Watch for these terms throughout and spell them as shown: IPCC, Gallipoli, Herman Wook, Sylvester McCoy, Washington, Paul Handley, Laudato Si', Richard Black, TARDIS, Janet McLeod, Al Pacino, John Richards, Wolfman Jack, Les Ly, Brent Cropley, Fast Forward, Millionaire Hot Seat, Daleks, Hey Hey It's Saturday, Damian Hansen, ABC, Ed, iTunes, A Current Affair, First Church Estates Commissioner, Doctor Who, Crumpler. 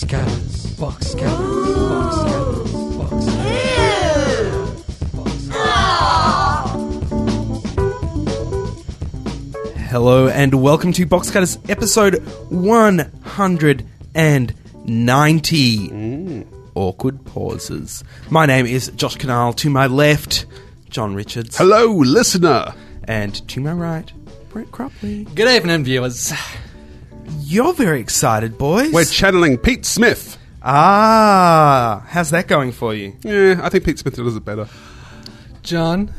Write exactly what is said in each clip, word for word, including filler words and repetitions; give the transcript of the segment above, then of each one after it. Box Cutters. Box Cutters. Box Cutters. Box Cutters. Box Cutters. Hello and welcome to Box Cutters episode one hundred ninety. Mm. Awkward pauses. My name is Josh Canal. To my left, John Richards. Hello, listener. And to my right, Brent Cropley. Good evening, viewers. You're very excited, boys. We're channeling Pete Smith. Ah, how's that going for you? Yeah, I think Pete Smith does it better. John,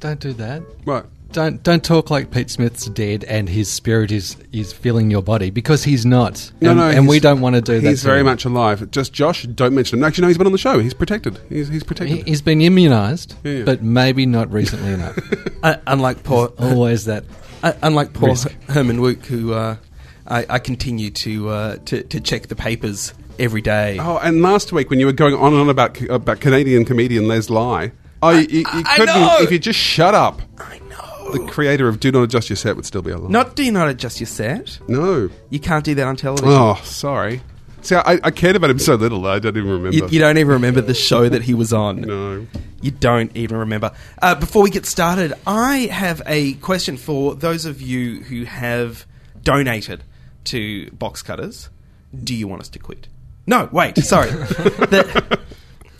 don't do that. Right. Don't don't talk like Pete Smith's dead and his spirit is, is filling your body, because he's not. No, and, no, and we don't want to do he's that. He's very him. much alive. Just Josh, don't mention him. Actually, no, he's been on the show. He's protected. He's he's protected. He, he's been immunised, yeah, yeah. but maybe not recently enough. I, unlike poor, uh, always that. I, unlike poor risk. Herman Wook, who uh, I, I continue to, uh, to to check the papers every day. Oh, and last week when you were going on and on about about Canadian comedian Les Ly, oh, I, you, you I, couldn't I know. if you just shut up. I know. The creator of Do Not Adjust Your Set would still be alive. Not Do Not Adjust Your Set? No. You can't do that on television. Oh, sorry. See, I, I cared about him so little that I don't even remember. You, you don't even remember the show that he was on. No. You don't even remember. Uh, before we get started, I have a question for those of you who have donated to Box Cutters. Do you want us to quit? No, wait, sorry. the,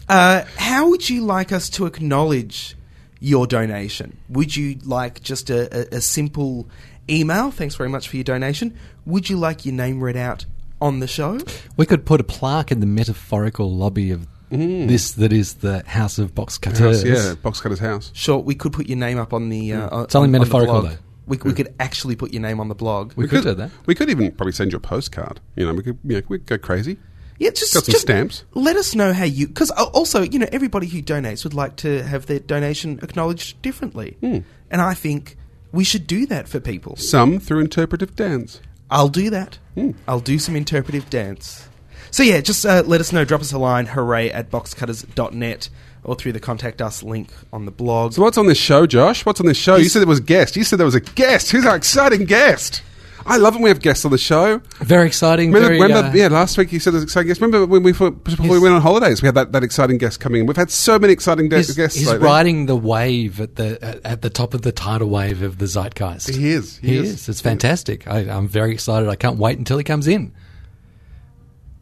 uh, how would you like us to acknowledge your donation? Would you like just a, a, a simple email? Thanks very much for your donation. Would you like your name read out on the show? We could put a plaque in the metaphorical lobby of mm. this that is the House of Box Cutters. House, yeah, Box Cutters House. Sure, we could put your name up on the... Uh, mm. It's only on, metaphorical, on though. We, we yeah. could actually put your name on the blog. We, we could, could do that. We could even probably send you a postcard. You know, we could you know, we'd go crazy. Yeah, just, Got some just stamps. Let us know how you... Because also, you know, everybody who donates would like to have their donation acknowledged differently. Mm. And I think we should do that for people. Some through interpretive dance. I'll do that. Mm. I'll do some interpretive dance. So, yeah, just uh, let us know. Drop us a line, hooray at boxcutters dot net, or through the Contact Us link on the blog. So what's on this show, Josh? What's on this show? He's, you said there was a guest. You said there was a guest. Who's our exciting guest? I love when we have guests on the show. Very exciting. Remember, very, remember uh, yeah, last week you said there was exciting guests. Remember when we before his, we went on holidays, we had that, that exciting guest coming in. We've had so many exciting de- his, guests. He's lately. riding the wave at the at the top of the tidal wave of the zeitgeist. He is. He, he is. is. It's fantastic. I, I'm very excited. I can't wait until he comes in.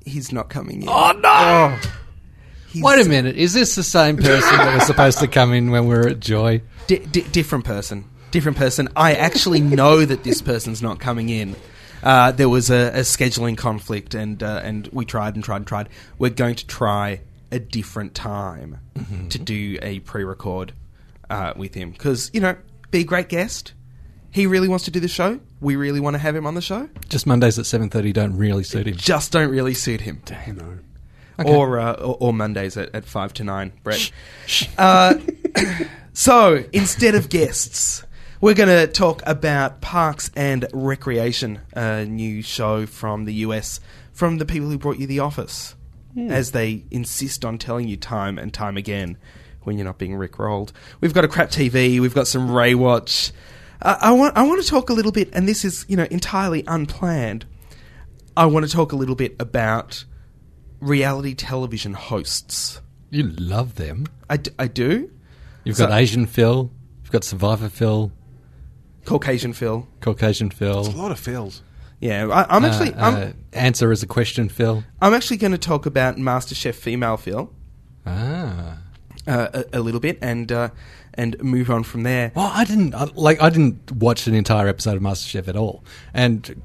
He's not coming in. Oh no! Oh. Wait a minute. Is this the same person that was supposed to come in when we were at Joy? D- d- different person. Different person. I actually know that this person's not coming in. Uh, there was a, a scheduling conflict, and uh, and we tried and tried and tried. We're going to try a different time mm-hmm. to do a pre-record uh, with him because, you know, be a great guest. He really wants to do the show. We really want to have him on the show. Just Mondays at seven thirty don't really suit him. Just don't really suit him. Damn. No. Okay. Or, uh, or or Mondays at, at five to nine, Brett. uh, so instead of guests, we're going to talk about Parks and Recreation, a new show from the U S, from the people who brought you The Office, mm. as they insist on telling you time and time again when you're not being rickrolled. We've got a crap T V, we've got some Ray Watch. Uh, I want I want to talk a little bit, and this is, you know, entirely unplanned. I want to talk a little bit about reality television hosts. You love them. I, d- I do. You've so, got Asian Phil, you've got Survivor Phil. Caucasian Phil. Caucasian Phil. That's a lot of Phils. Yeah, I, I'm actually... Uh, I'm, uh, answer is a question, Phil. I'm actually going to talk about MasterChef Female Phil. Ah. Uh, a, a little bit, and uh, and move on from there. Well, I didn't... Like, I didn't watch an entire episode of MasterChef at all, and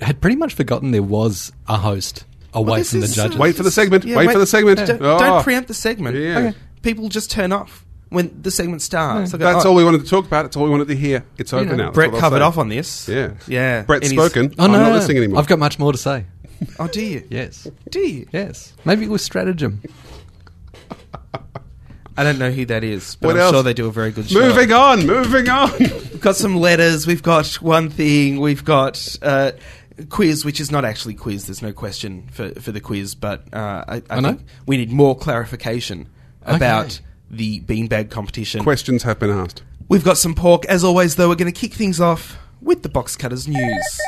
had pretty much forgotten there was a host away well, from the judges. Wait for the segment. Yeah, wait, wait for the segment. Don't, oh. don't preempt the segment. Yeah. Okay. People just turn off when the segment starts. Yeah. Go, That's oh. all we wanted to talk about. It's all we wanted to hear. It's over you know, now. That's Brett covered off on this. Yeah. Yeah. Brett's spoken. Oh, no, I'm not no, listening anymore. I've got much more to say. Oh, do you? Yes. Do you? Yes. Maybe it was stratagem. I don't know who that is, but what I'm else? sure they do a very good show. Moving on. Moving on. We've got some letters. We've got one thing. We've got... Uh, quiz, which is not actually quiz. There's no question for, for the quiz, but uh, I, I oh, no? think we need more clarification about okay. the beanbag competition. Questions have been asked. We've got some pork. As always, though, we're going to kick things off with the Box Cutters news.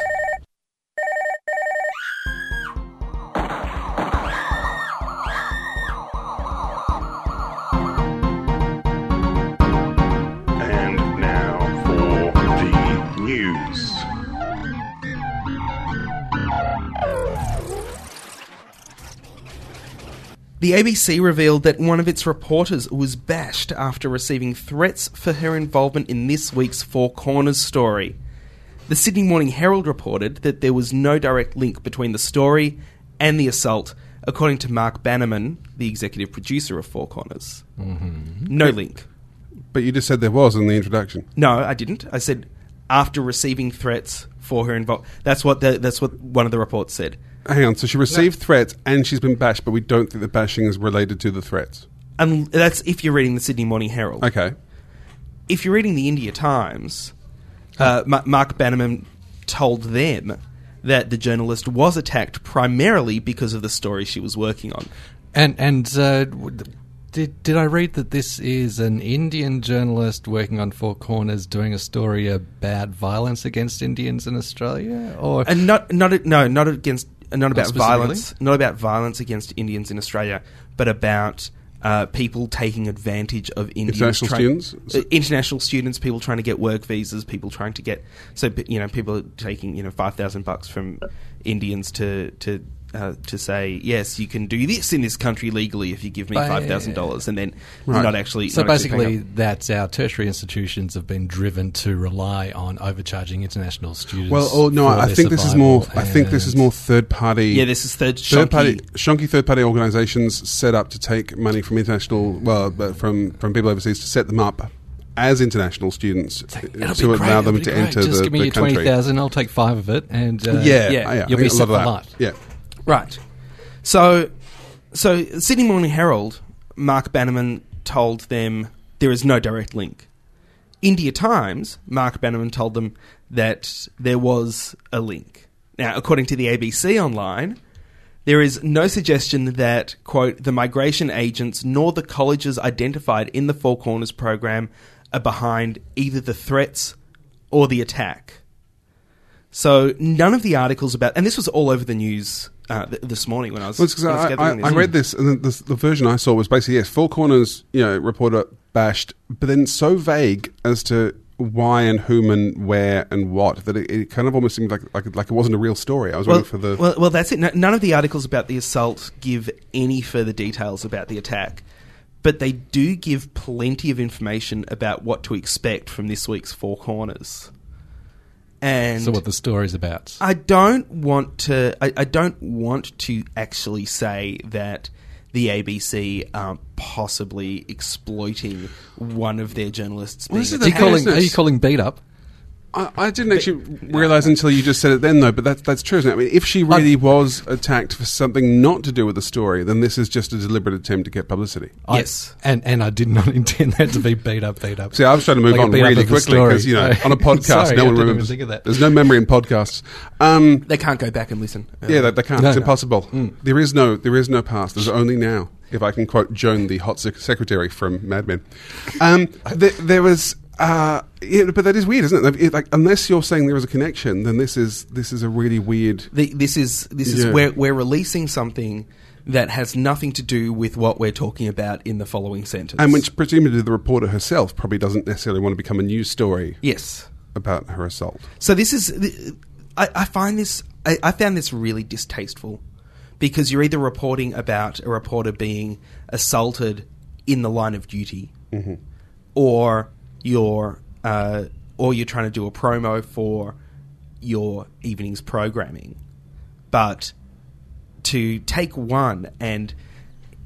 News. The A B C revealed that one of its reporters was bashed after receiving threats for her involvement in this week's Four Corners story. The Sydney Morning Herald reported that there was no direct link between the story and the assault, according to Mark Bannerman, the executive producer of Four Corners. Mm-hmm. No link. But you just said there was in the introduction. No, I didn't. I said after receiving threats for her involvement. That's what the, that's what one of the reports said. Hang on, so she received no. threats and she's been bashed, but we don't think the bashing is related to the threats. Um, that's if you're reading the Sydney Morning Herald. Okay. If you're reading the India Times, uh, M- Mark Bannerman told them that the journalist was attacked primarily because of the story she was working on. And and uh, did did I read that this is an Indian journalist working on Four Corners doing a story about violence against Indians in Australia? Or and not not no not against. Not about violence, not about violence against Indians in Australia, but about uh, people taking advantage of Indians. International tra- students, uh, international students, people trying to get work visas, people trying to get so you know people are taking you know five thousand bucks from Indians to to uh, to say yes, you can do this in this country legally if you give me five thousand dollars, and then right. not actually. So not basically, actually that's our tertiary institutions have been driven to rely on overcharging international students. Well, or, no, I think this is more. I think this is more third party. Yeah, this is third, third shonky. party shonky third party organisations set up to take money from international well uh, from from people overseas to set them up as international students like, to allow them to great. enter Just the country. Just give me your country. twenty thousand. I'll take five of it, and uh, yeah, yeah, yeah, you'll be set a lot. Yeah. Right. So, so Sydney Morning Herald, Mark Bannerman told them there is no direct link. India Times, Mark Bannerman told them that there was a link. Now, according to the A B C online, there is no suggestion that, quote, the migration agents nor the colleges identified in the Four Corners program are behind either the threats or the attack. So none of the articles about... And this was all over the news uh, th- this morning when I was... Well, it's I, I, this I read this, and the, the, the version I saw was basically, yes, Four Corners, you know, reporter bashed, but then so vague as to why and whom and where and what that it, it kind of almost seemed like, like like it wasn't a real story. I was well, waiting for the... Well, well, that's it. No, none of the articles about the assault give any further details about the attack, but they do give plenty of information about what to expect from this week's Four Corners. And so, what the story's about? I don't want to. I, I don't want to actually say that the A B C are possibly exploiting one of their journalists. Well, being are, you calling, are you calling beat up? I, I didn't actually but, realise until you just said it then, though. But that's that's true, isn't it? I mean, if she really I, was attacked for something not to do with the story, then this is just a deliberate attempt to get publicity. I, yes, and and I did not intend that to be beat up, beat up. See, I was trying to move like on really quickly because you know, on a podcast, Sorry, no one remembers. Think of that. There's no memory in podcasts. Um, they can't go back and listen. Uh, yeah, they, they can't. No, it's no. impossible. Mm. There is no, there is no past. There's only now. If I can quote Joan, the hot sec- secretary from Mad Men, um, th- there was. Uh, yeah, but that is weird, isn't it? it? Like, unless you're saying there is a connection, then this is this is a really weird. The, this is this is yeah. we're we're releasing something that has nothing to do with what we're talking about in the following sentence, and which presumably the reporter herself probably doesn't necessarily want to become a news story. Yes, about her assault. So this is. I, I find this. I, I found this really distasteful because you're either reporting about a reporter being assaulted in the line of duty, mm-hmm. or Your uh, or you're trying to do a promo for your evening's programming, but to take one and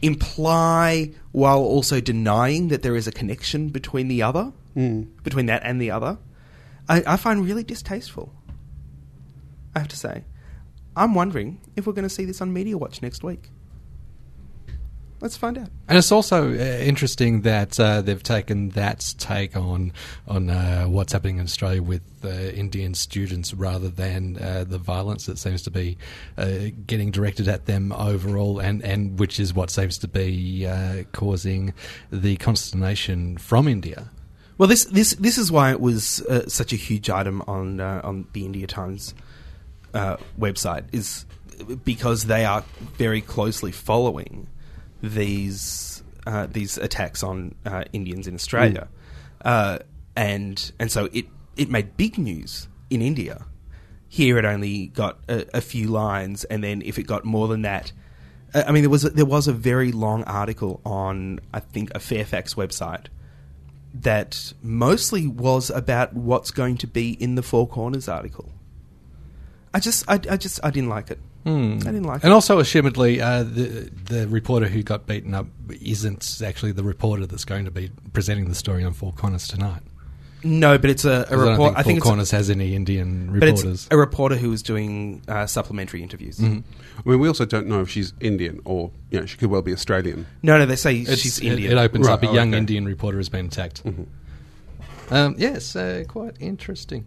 imply while also denying that there is a connection between the other, mm. between that and the other, I, I find really distasteful. I have to say, I'm wondering if we're going to see this on Media Watch next week. Let's find out. And it's also uh, interesting that uh, they've taken that take on on uh, what's happening in Australia with uh, Indian students rather than uh, the violence that seems to be uh, getting directed at them overall and, and which is what seems to be uh, causing the consternation from India. Well, this this, this is why it was uh, such a huge item on, uh, on the India Times uh, website, is because they are very closely following these uh, these attacks on uh, Indians in Australia, mm. uh, and and so it, it made big news in India. Here it only got a, a few lines, and then if it got more than that... I mean, there was, there was a very long article on, I think, a Fairfax website that mostly was about what's going to be in the Four Corners article. I just, I, I just, I didn't like it. Mm. I didn't like and it. And also, assuredly, uh, the the reporter who got beaten up isn't actually the reporter that's going to be presenting the story on Four Corners tonight. No, but it's a, a reporter. I think Four Corners has any Indian reporters. But it's a reporter who was doing uh, supplementary interviews. Mm-hmm. I mean, we also don't know if she's Indian or, you know, she could well be Australian. No, no, they say it's, she's Indian. It, it opens right, up. A oh, young okay. Indian reporter has been attacked. Mm-hmm. Um, yes, uh, quite interesting.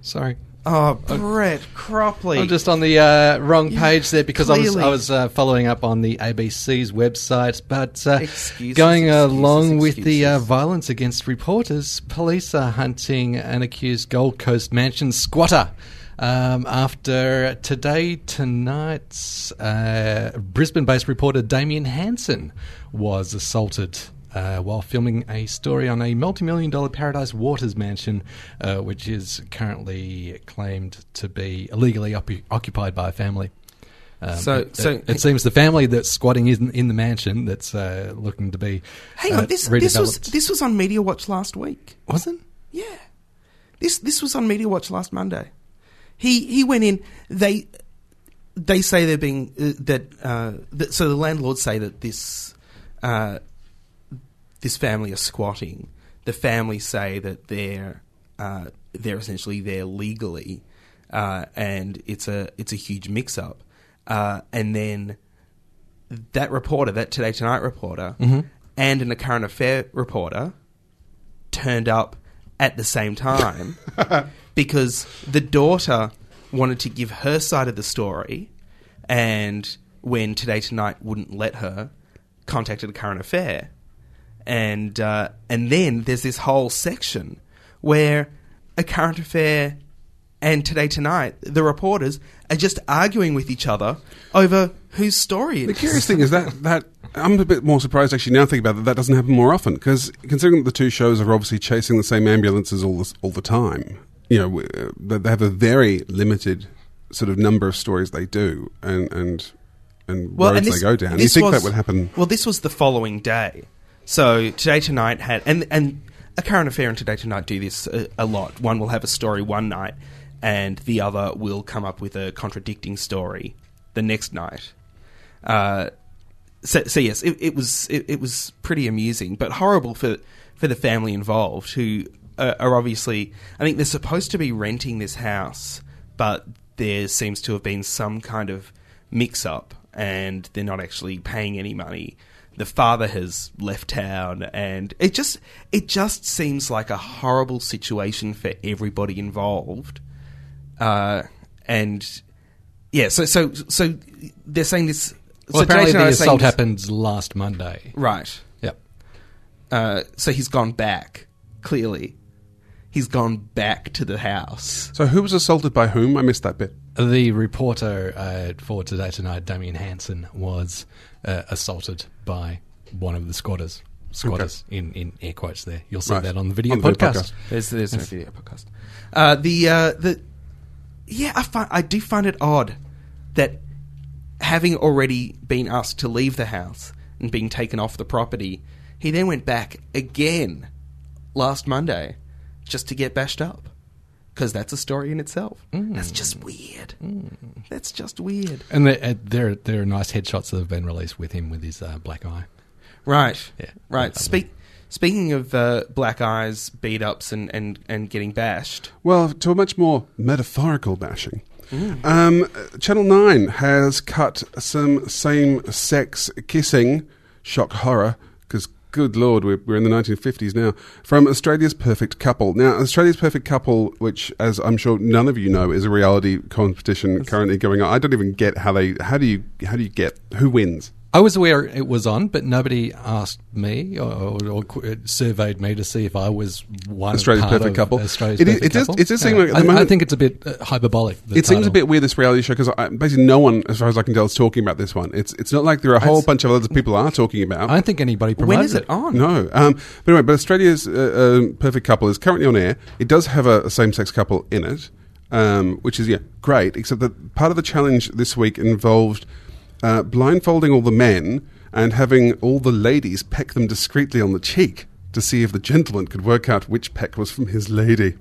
Sorry. Oh, Brett Cropley. I'm just on the uh, wrong page there because I was, I was uh, following up on the A B C's website. But uh, excuses, going excuses, along excuses. with the uh, violence against reporters, police are hunting an accused Gold Coast mansion squatter um, after Today Tonight's uh, Brisbane-based reporter Damian Hansen was assaulted Uh, while filming a story on a multi-million dollar Paradise Waters mansion, uh, which is currently claimed to be illegally op- occupied by a family. Um, so, it, so it, it seems the family that's squatting in, in the mansion that's uh, looking to be Hang uh, on, this, this was this was on Media Watch last week. Wasn't? Yeah. This this was on Media Watch last Monday. He he went in. They they say they're being uh, that, uh, that. So the landlords say that this. Uh, This family are squatting. The family say that they're uh, they're essentially there legally, uh, and it's a it's a huge mix up. Uh, and then that reporter, that Today Tonight reporter, mm-hmm. and an A Current Affair reporter turned up at the same time because the daughter wanted to give her side of the story, and when Today Tonight wouldn't let her, contacted A Current Affair. And uh, and then there's this whole section where A Current Affair and Today Tonight, the reporters, are just arguing with each other over whose story it the is. The curious thing is that, that I'm a bit more surprised actually now thinking about that that doesn't happen more often because considering that the two shows are obviously chasing the same ambulances all, this, all the time, you know, they have a very limited sort of number of stories they do and, and, and well, roads and this, they go down. You think was, that would happen? Well, this was the following day. So Today Tonight had... And, and A Current Affair and Today Tonight do this a, a lot. One will have a story one night and the other will come up with a contradicting story the next night. Uh, so, so, yes, it, it was it, it was pretty amusing, but horrible for, for the family involved who are, are obviously... I think they're supposed to be renting this house, but there seems to have been some kind of mix-up and they're not actually paying any money. The father has left town, and it just it just seems like a horrible situation for everybody involved. Uh, and yeah, so so so they're saying this. Well, so apparently the assault happens last Monday, right? Yep. Uh, so he's gone back. Clearly, he's gone back to the house. So who was assaulted by whom? I missed that bit. The reporter uh, for Today Tonight, Damian Hansen, was uh, assaulted by one of the squatters. Squatters, okay. in, in air quotes there. You'll see right. that on the video on the podcast. podcast. There's, there's no video podcast. Uh, the, uh, the, yeah, I, find, I do find it odd that having already been asked to leave the house and being taken off the property, he then went back again last Monday just to get bashed up. Because that's a story in itself. Mm. That's just weird. Mm. That's just weird. And there, there are nice headshots that have been released with him with his uh, black eye. Right. Yeah. Right. Spe- speaking of uh, black eyes, beat ups, and, and, and getting bashed. Well, to a much more metaphorical bashing. Mm. Um, Channel nine has cut some same-sex kissing, shock horror, because... Good Lord, we're, we're in the nineteen fifties now. From Australia's Perfect Couple. Now, Australia's Perfect Couple, which, as I'm sure none of you know, is a reality competition currently going on. I don't even get how they... How do you... How do you get... Who wins? I was aware it was on, but nobody asked me or, or, or surveyed me to see if I was one Australia's part perfect of couple. Australia's it perfect is, it couple. It does. It does seem like at the moment, I think it's a bit hyperbolic. It title. Seems a bit weird, this reality show, because basically no one, as far as I can tell, is talking about this one. It's it's not like there are a whole it's, bunch of other people are talking about. I don't think anybody promotes when is it on? No, um, but anyway, but Australia's uh, um, perfect couple is currently on air. It does have a, a same-sex couple in it, um, which is yeah great. Except that part of the challenge this week involved. Uh, blindfolding all the men and having all the ladies peck them discreetly on the cheek to see if the gentleman could work out which peck was from his lady.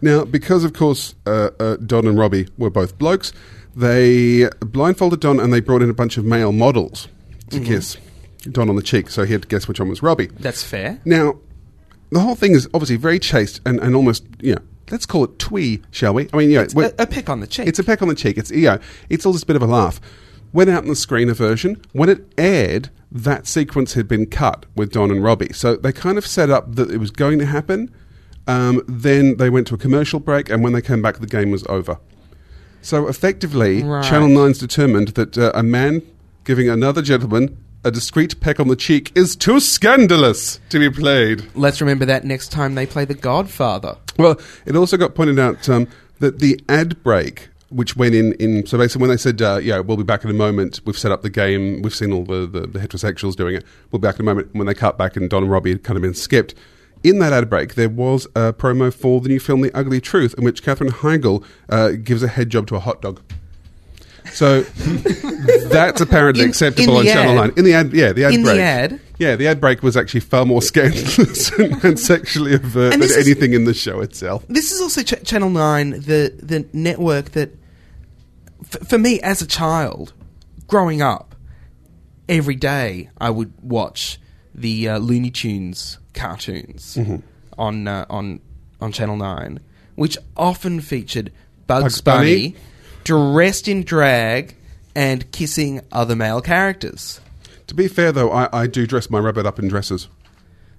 Now, because, of course, uh, uh, Don and Robbie were both blokes, they blindfolded Don and they brought in a bunch of male models to mm-hmm. kiss Don on the cheek, so he had to guess which one was Robbie. That's fair. Now, the whole thing is obviously very chaste and, and almost, you know, let's call it twee, shall we? I mean, you know, it's a, a peck on the cheek. It's a peck on the cheek. It's, you know, it's all just a bit of a laugh. Went out in the screener version. When it aired, that sequence had been cut with Don and Robbie. So they kind of set up that it was going to happen. Um, then they went to a commercial break, and when they came back, the game was over. So effectively, right. Channel nine's determined that uh, a man giving another gentleman a discreet peck on the cheek is too scandalous to be played. Let's remember that next time they play The Godfather. Well, it also got pointed out um, that the ad break... which went in, in... So basically when they said, uh, yeah, we'll be back in a moment, we've set up the game, we've seen all the, the, the heterosexuals doing it, we'll be back in a moment. When they cut back and Don and Robbie had kind of been skipped, in that ad break there was a promo for the new film The Ugly Truth, in which Katherine Heigl uh, gives a head job to a hot dog. So that's apparently in, acceptable in on Channel nine. In the ad, yeah, the ad in break. In the ad? Yeah, the ad break was actually far more scandalous and, and sexually overt and than is, anything in the show itself. This is also Ch- Channel nine, the, the network that, f- for me as a child, growing up, every day I would watch the uh, Looney Tunes cartoons mm-hmm. on, uh, on, on Channel nine, which often featured Bugs, Bugs Bunny... Bunny dressed in drag and kissing other male characters. To be fair, though, I, I do dress my rabbit up in dresses.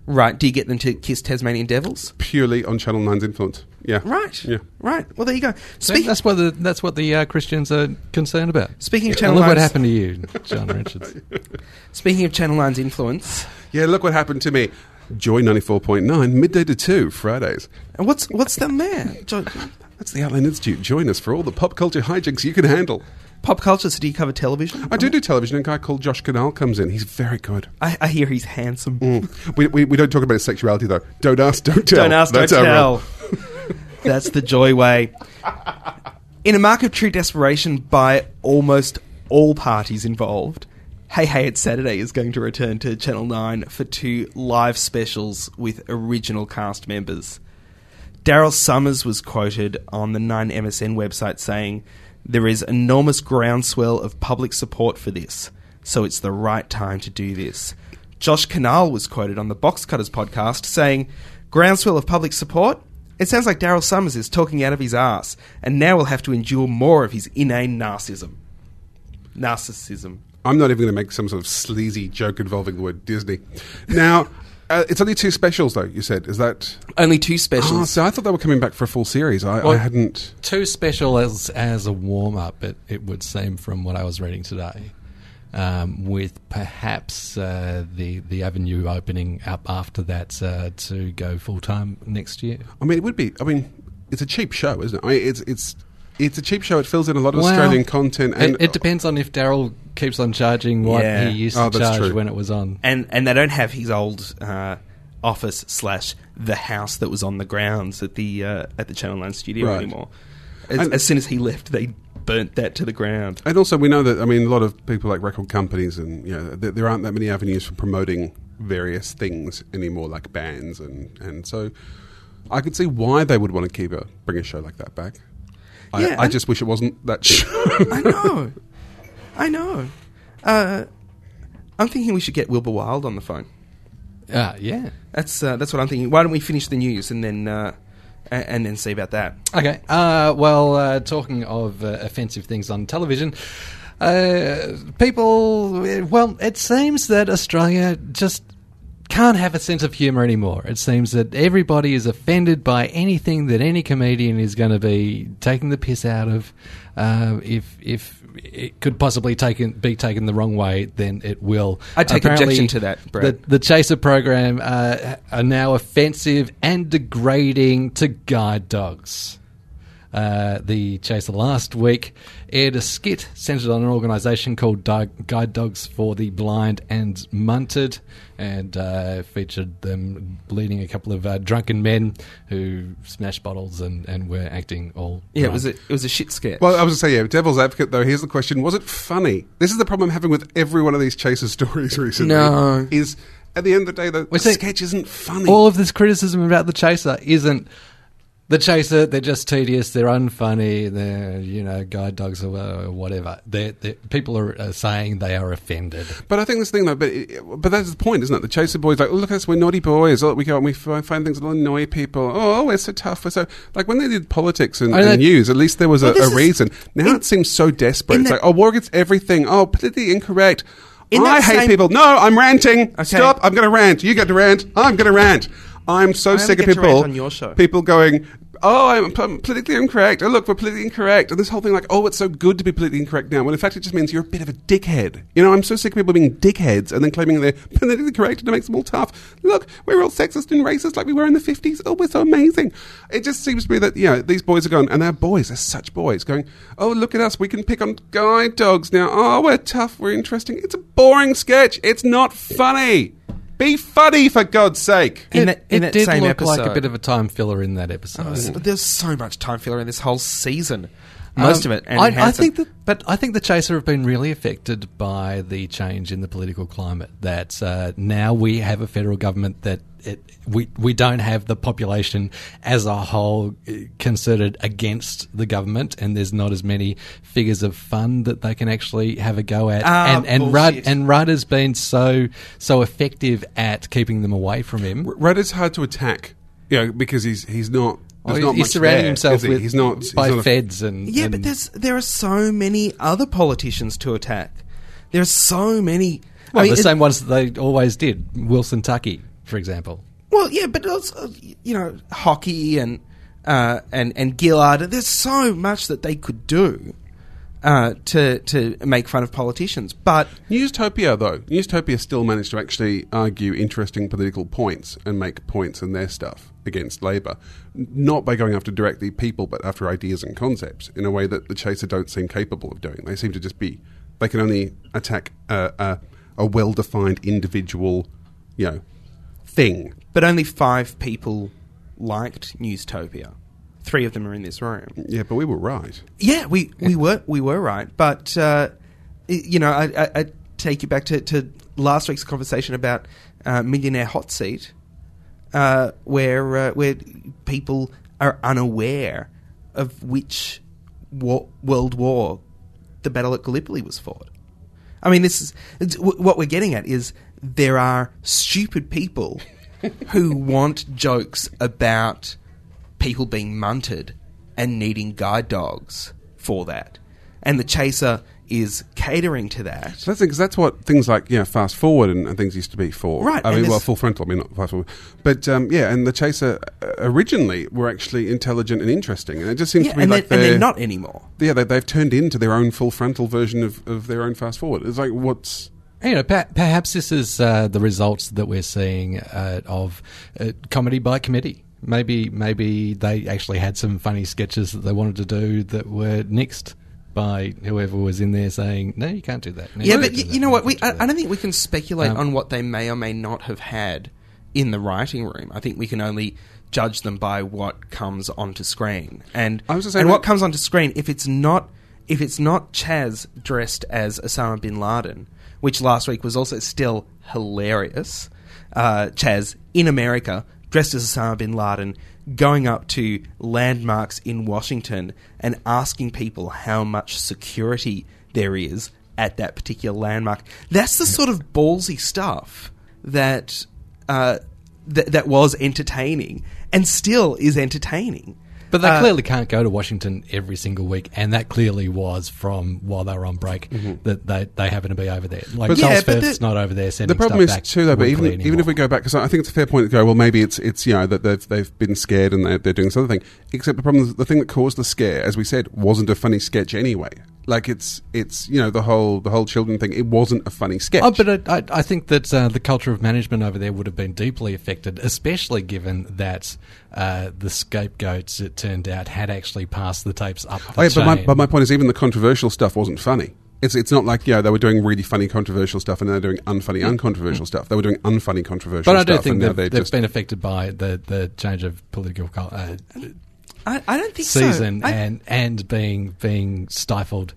Right. Do you get them to kiss Tasmanian devils? Purely on Channel nine's influence. Yeah. Right. Yeah. Right. Well, there you go. Speaking that's what the that's what the uh, Christians are concerned about. Speaking of Channel nine's... Look what happened to you, John Richards. Speaking of Channel nine's influence... Yeah, look what happened to me. Joy ninety-four point nine, midday to two, Fridays. And what's what's the man? Joy... That's the Outland Institute. Join us for all the pop culture hijinks you can handle. Pop culture, so do you cover television? I do do television. A guy called Josh Canal comes in. He's very good. I, I hear he's handsome. Mm. We, we we don't talk about his sexuality, though. Don't ask, don't tell. Don't ask, That's don't tell. That's the Joy way. In a mark of true desperation by almost all parties involved, Hey Hey It's Saturday is going to return to Channel nine for two live specials with original cast members. Daryl Summers was quoted on the nine M S N website saying, "There is enormous groundswell of public support for this, so it's the right time to do this." Josh Canal was quoted on the Box Cutters podcast saying, "Groundswell of public support? It sounds like Daryl Summers is talking out of his ass, and now we'll have to endure more of his inane narcissism." Narcissism. I'm not even going to make some sort of sleazy joke involving the word Disney. Now... Uh, it's only two specials, though, you said. Is that... Only two specials. Oh, so I thought they were coming back for a full series. I, well, I hadn't... Two special as, as a warm-up, it, it would seem, from what I was reading today, um, with perhaps uh, the the avenue opening up after that uh, to go full-time next year. I mean, it would be... I mean, it's a cheap show, isn't it? I mean, it's... it's It's a cheap show. It fills in a lot of well, Australian content. And it, it depends on if Daryl keeps on charging what yeah. he used to oh, charge true. when it was on. And and they don't have his old uh, office slash the house that was on the grounds at the uh, at the Channel nine studio right. anymore. As, and, as soon as he left, they burnt that to the ground. And also, we know that I mean a lot of people like record companies, and you know there, there aren't that many avenues for promoting various things anymore, like bands, and and so I could see why they would want to keep a bring a show like that back. I, yeah, I just wish it wasn't that show. I know. I know. Uh, I'm thinking we should get Wilbur Wilde on the phone. Uh, yeah. That's uh, that's what I'm thinking. Why don't we finish the news and then uh, and then see about that. Okay. Uh, well, uh, talking of uh, offensive things on television... Uh, people... Well, it seems that Australia just can't have a sense of humour anymore. It seems that everybody is offended by anything that any comedian is going to be taking the piss out of. Uh, if if it could possibly taken, be taken the wrong way, then it will. I take Apparently, objection to that, Brett. The, the Chaser program uh, are now offensive and degrading to guide dogs. Uh, the Chaser last week aired a skit centred on an organisation called Guide Dogs for the Blind and Munted, and uh, featured them leading a couple of uh, drunken men who smashed bottles and, and were acting all yeah, drunk. It was a, it was a shit sketch. Well, I was going to say, yeah, devil's advocate, though, here's the question. Was it funny? This is the problem I'm having with every one of these Chaser stories recently. No. Is, at the end of the day, the, the sketch isn't funny. All of this criticism about the Chaser isn't... The Chaser, they're just tedious, they're unfunny, they're, you know, guide dogs or whatever. They're, they're, people are, are saying they are offended. But I think this thing, though, but but that's the point, isn't it? The Chaser boys, like, oh, look at us, we're naughty boys. Oh, we go and we find things that annoy people. Oh, we're so tough. We're so... Like, when they did politics and, and like, news, at least there was well, a, a reason. Now it, it seems so desperate. It's that, like, oh, war against everything. Oh, politically incorrect. In I hate same... people. No, I'm ranting. Okay. Stop, I'm going to rant. You get to rant. I'm going to rant. I'm so sick of people on your show. People going, oh, I'm politically incorrect. Oh, look, we're politically incorrect. And this whole thing like, oh, it's so good to be politically incorrect now. Well, in fact, it just means you're a bit of a dickhead. You know, I'm so sick of people being dickheads and then claiming they're politically correct and it makes them all tough. Look, we're all sexist and racist like we were in the fifties. Oh, we're so amazing. It just seems to me that, you know, these boys are going, and they're boys, they're such boys, going, oh, look at us. We can pick on guide dogs now. Oh, we're tough. We're interesting. It's a boring sketch. It's not funny. Be funny, for God's sake. In that, in it that did same look episode. like a bit of a time filler in that episode. Oh, mm. There's so much time filler in this whole season. Most um, of it. And I, I think that, but I think the Chaser have been really affected by the change in the political climate. That uh, now we have a federal government that it, we we don't have the population as a whole concerted against the government, and there's not as many figures of fun that they can actually have a go at. Ah, and and Rudd and Rudd has been so so effective at keeping them away from him. Rudd is hard to attack, yeah, you know, because he's he's not. There's not he's surrounding there, himself he? with he's not, he's by not feds and yeah, and but there's there are so many other politicians to attack. There are so many. Well, I mean, the same ones that they always did. Wilson Tuckey, for example. Well, yeah, but also, you know, Hockey and uh, and and Gillard. There's so much that they could do uh, to to make fun of politicians. But Newstopia, though, Newstopia still managed to actually argue interesting political points and make points in their stuff against Labour, not by going after directly people, but after ideas and concepts in a way that the Chaser don't seem capable of doing. They seem to just be, they can only attack a, a, a well-defined individual, you know, thing. But only five people liked Newstopia. Three of them are in this room. Yeah, but we were right. Yeah, we, we were we were right. But, uh, you know, I, I, I take you back to, to last week's conversation about uh, Millionaire Hot Seat, Uh, where uh, where people are unaware of which war, world war the battle at Gallipoli was fought. I mean, this is it's, w- what we're getting at is there are stupid people who want jokes about people being munted and needing guide dogs for that, and the Chaser is catering to that. So that's because that's what things like, you know, Fast Forward and, and things used to be for. Right. I mean, well, Full Frontal, I mean, not Fast Forward. But, um, yeah, and the Chaser originally were actually intelligent and interesting. And it just seems yeah, to me like they're, they're... And they're not anymore. Yeah, they, they've turned into their own Full Frontal version of, of their own Fast Forward. It's like, what's... You know, per- perhaps this is uh, the results that we're seeing uh, of uh, comedy by committee. Maybe, maybe they actually had some funny sketches that they wanted to do that were nixed by whoever was in there saying, no, you can't do that. No, yeah, but you, you know what? We, do I, I don't think we can speculate um, on what they may or may not have had in the writing room. I think we can only judge them by what comes onto screen. And I was just saying, and what comes onto screen, if it's not if it's not Chaz dressed as Osama bin Laden, which last week was also still hilarious, uh, Chaz in America dressed as Osama bin Laden, going up to landmarks in Washington and asking people how much security there is at that particular landmark. That's the sort of ballsy stuff that uh, th- that was entertaining and still is entertaining. But they uh, clearly can't go to Washington every single week, and that clearly was from while they were on break, mm-hmm. that they, they happen to be over there. Like, yeah, Telspeth's not over there sending stuff back. The problem is, too, though, but even, even if we go back, because I think it's a fair point to go, well, maybe it's, it's you know, that they've, they've been scared and they're, they're doing something. Except the problem is the thing that caused the scare, as we said, wasn't a funny sketch anyway. Like, it's, it's you know, the whole the whole children thing, it wasn't a funny sketch. Oh, but I, I think that uh, the culture of management over there would have been deeply affected, especially given that uh, the scapegoats, it turned out, had actually passed the tapes up the oh, yeah, chain. But my, but my point is, even the controversial stuff wasn't funny. It's it's not like, you know, they were doing really funny controversial stuff and they're doing unfunny, uncontroversial stuff. They were doing unfunny, controversial stuff. But I don't think they've, they've just been affected by the, the change of political... Uh, I, I don't think season so. I, and and being being stifled.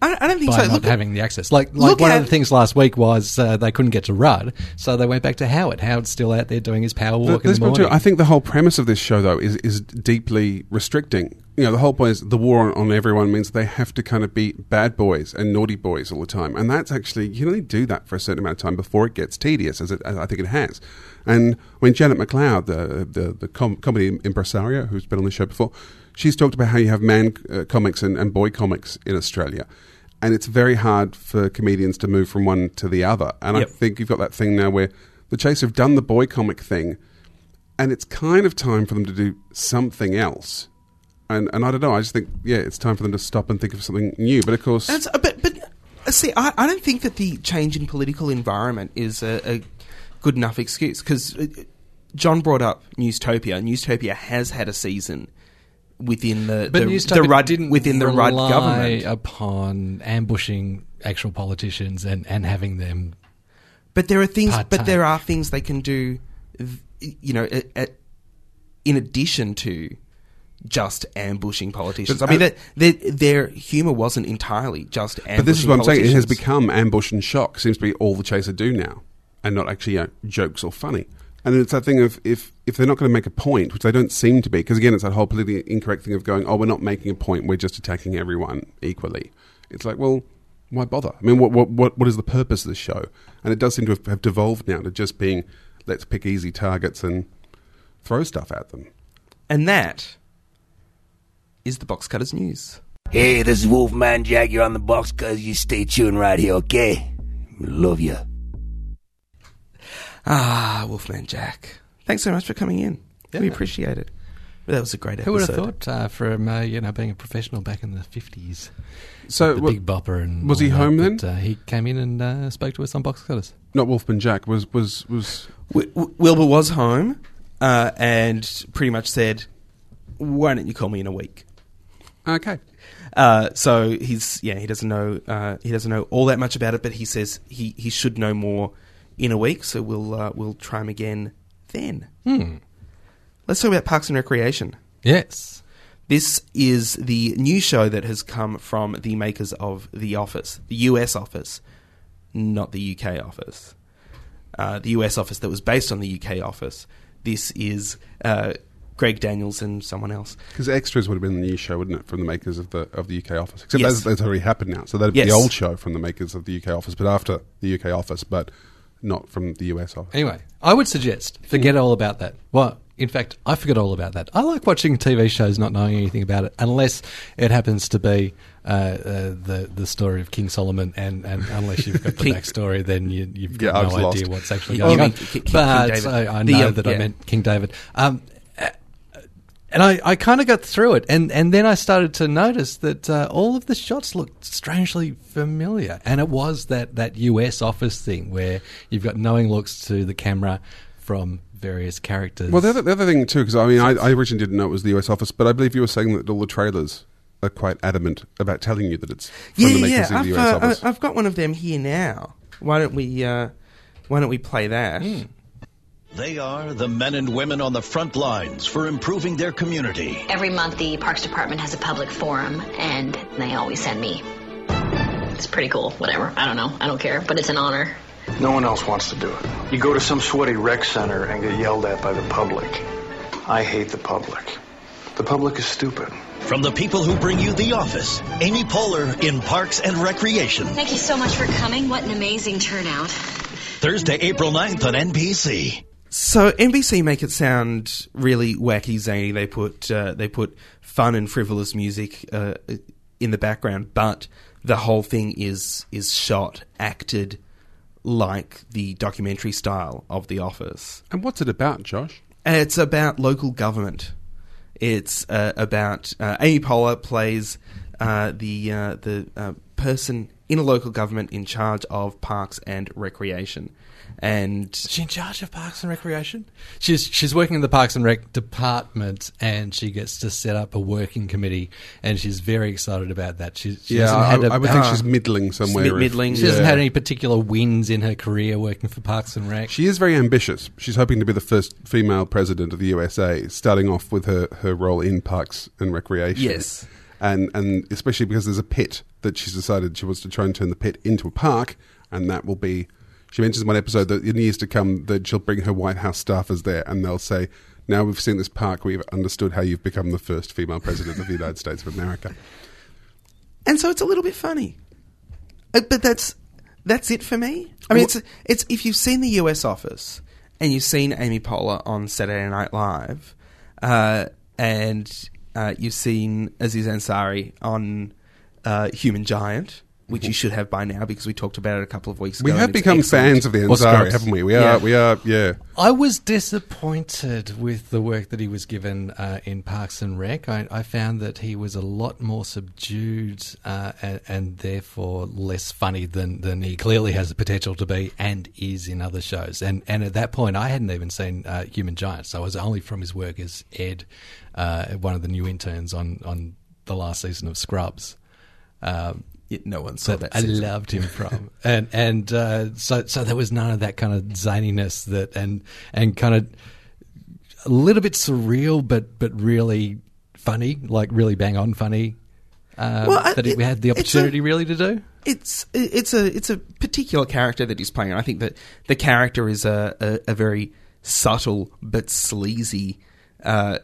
I, I don't think by so. Not look having at, the access, like like one at, of the things last week was uh, they couldn't get to Rudd, so they went back to Howard. Howard's still out there doing his power walk the, in the morning. Too, I think the whole premise of this show though is is deeply restricting. You know, the whole point is the war on, on everyone means they have to kind of be bad boys and naughty boys all the time, and that's actually you only do that for a certain amount of time before it gets tedious, as, it, as I think it has. And when Janet McLeod, the the, the com- comedy impresario who's been on the show before, she's talked about how you have man uh, comics and, and boy comics in Australia, and it's very hard for comedians to move from one to the other. And yep. I think you've got that thing now where the Chase have done the boy comic thing, and it's kind of time for them to do something else. And and I don't know, I just think, yeah, it's time for them to stop and think of something new. But of course... It's, but, but see, I, I don't think that the change in political environment is a, a good enough excuse. Because John brought up Newstopia. Newstopia has had a season within the, but the, the Rudd didn't within the Rudd government. Upon ambushing actual politicians and, and having them But there are things. part-time. But there are things they can do, you know, at, at, in addition to... just ambushing politicians. But, I mean, uh, their, their, their humour wasn't entirely just ambushing But this is what I'm saying. It has become ambush and shock. Seems to be all the Chaser do now, and not actually, you know, jokes or funny. And it's that thing of if, if they're not going to make a point, which they don't seem to be, because, again, it's that whole politically incorrect thing of going, oh, we're not making a point, we're just attacking everyone equally. It's like, well, why bother? I mean, what what what, what is the purpose of this show? And it does seem to have, have devolved now to just being, let's pick easy targets and throw stuff at them. And that... is the Box Cutters News. Hey, this is Wolfman Jack. You're on the Box Cutters. You stay tuned right here, okay? Love you. Ah, Wolfman Jack. Thanks so much for coming in. Yeah. We appreciate it. That was a great episode. Who would have thought uh, from, uh, you know, being a professional back in the fifties? So the what, Big Bopper and... Was he that, home then? But, uh, he came in and uh, spoke to us on Box Cutters. Not Wolfman Jack. Was... was, was... W- w- Wilbur was home uh, and pretty much said, why don't you call me in a week? Okay, uh, so he's yeah he doesn't know uh, he doesn't know all that much about it, but he says he, he should know more in a week. So we'll uh, we'll try him again then. Hmm. Let's talk about Parks and Recreation. Yes, this is the new show that has come from the makers of The Office, the U S Office, not the U K Office. Uh, the U S Office that was based on the U K Office. This is. Uh, Greg Daniels and someone else. Because Extras would have been the new show, wouldn't it, from the makers of the of the U K Office? Except yes. that's, that's already happened now. So that would be yes. the old show from the makers of the U K Office, but after the U K Office, but not from the U S Office. Anyway, I would suggest forget all about that. Well, in fact, I forget all about that. I like watching T V shows not knowing anything about it, unless it happens to be uh, uh, the the story of King Solomon, and, and unless you've got the King, backstory, then you, you've got yeah, no idea lost. what's actually going on. King, King, but King David. I, I know the, um, that yeah. I meant King David. Um And I, I kind of got through it, and, and then I started to notice that uh, all of the shots looked strangely familiar. And it was that, that U S Office thing where you've got knowing looks to the camera from various characters. Well, the other, the other thing, too, because I mean, I, I originally didn't know it was the U S Office, but I believe you were saying that all the trailers are quite adamant about telling you that it's from yeah, the makers yeah. of the U S uh, Office. I've got one of them here now. Why don't we, uh, why don't we play that? Mm. They are the men and women on the front lines for improving their community. Every month, the Parks Department has a public forum, and they always send me. It's pretty cool, whatever. I don't know. I don't care, but it's an honor. No one else wants to do it. You go to some sweaty rec center and get yelled at by the public. I hate the public. The public is stupid. From the people who bring you The Office, Amy Poehler in Parks and Recreation. Thank you so much for coming. What an amazing turnout. Thursday, April ninth on N B C. So N B C make it sound really wacky, zany. They put uh, they put fun and frivolous music uh, in the background, but the whole thing is is shot, acted like the documentary style of The Office. And what's it about, Josh? It's about local government. It's uh, about uh, Amy Poehler plays uh, the uh, the uh, person in a local government in charge of Parks and Recreation. And is she in charge of Parks and Recreation? She's she's working in the Parks and Rec department, and she gets to set up a working committee, and she's very excited about that. She, she yeah, I, a, I would uh, think she's middling somewhere. Mid- middling. She yeah. hasn't had any particular wins in her career working for Parks and Rec. She is very ambitious. She's hoping to be the first female president of the U S A, starting off with her, her role in Parks and Recreation. Yes. And, and especially because there's a pit that she's decided she wants to try and turn the pit into a park, and that will be... She mentions in one episode that in years to come that she'll bring her White House staffers there and they'll say, now we've seen this park, we've understood how you've become the first female president of the United States of America. And so it's a little bit funny. But that's that's it for me. I mean, it's it's if you've seen the U S Office and you've seen Amy Poehler on Saturday Night Live uh, and uh, you've seen Aziz Ansari on uh, Human Giant... Which you should have by now because we talked about it a couple of weeks ago. We have become excellent. fans of the Ansari, haven't we? We are, yeah. we are, yeah. I was disappointed with the work that he was given uh, in Parks and Rec. I, I found that he was a lot more subdued uh, and, and therefore less funny than, than he clearly has the potential to be and is in other shows. And and at that point, I hadn't even seen uh, Human Giant, so I was only from his work as Ed, uh, one of the new interns on, on the last season of Scrubs. Um, No one saw that. that I loved him from, and and uh, so so there was none of that kind of zaniness that and and kind of a little bit surreal, but but really funny, like really bang on funny. Um, well, I, that it, we had the opportunity a, really to do. It's it's a it's a particular character that he's playing. I think that the character is a a, a very subtle but sleazy Uh,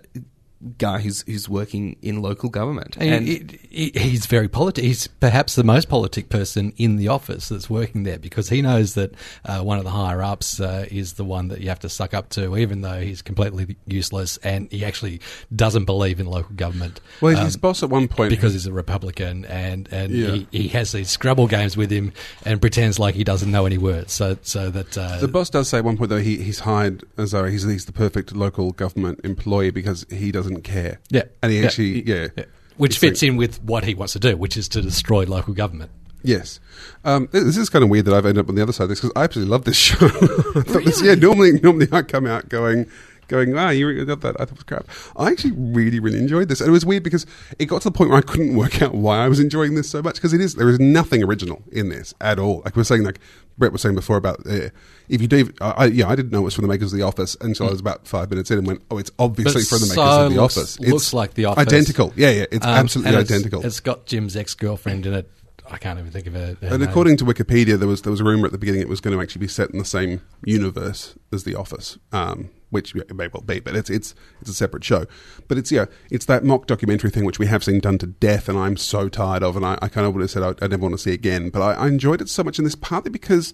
guy who's who's working in local government, and, and it, it, he's very politic. He's perhaps the most politic person in the office that's working there because he knows that uh, one of the higher ups uh, is the one that you have to suck up to, even though he's completely useless and he actually doesn't believe in local government. Well, um, his boss at one point because he's a Republican, and and yeah. he, he has these Scrabble games with him and pretends like he doesn't know any words. So so that uh, the boss does say at one point though he he's hired Azari. He's he's the perfect local government employee because he doesn't. care. Yeah. And he actually, yeah. yeah. yeah. Which fits in with what he wants to do, which is to destroy local government. Yes. Um, this is kind of weird that I've ended up on the other side of this because I absolutely love this show. I thought this, yeah, normally normally I come out going, going, ah, you got that. I thought it was crap. I actually really, really enjoyed this. And it was weird because it got to the point where I couldn't work out why I was enjoying this so much because it is, there is nothing original in this at all. Like we were saying, like Brett was saying before about, uh, if you do, uh, I, yeah, I didn't know it was from the makers of The Office until I was about five minutes in and went, oh, it's obviously from the makers so of The looks, Office. It looks like The Office. Identical. Yeah, yeah, it's um, absolutely it's, identical. It's got Jim's ex-girlfriend in it. I can't even think of it. And name. According to Wikipedia, there was there was a rumour at the beginning it was going to actually be set in the same universe as The Office. Um Which it may well be, but it's it's it's a separate show. But it's yeah, it's that mock documentary thing which we have seen done to death, and I'm so tired of, and I, I kind of would have said I, I never want to see again. But I, I enjoyed it so much in this, partly because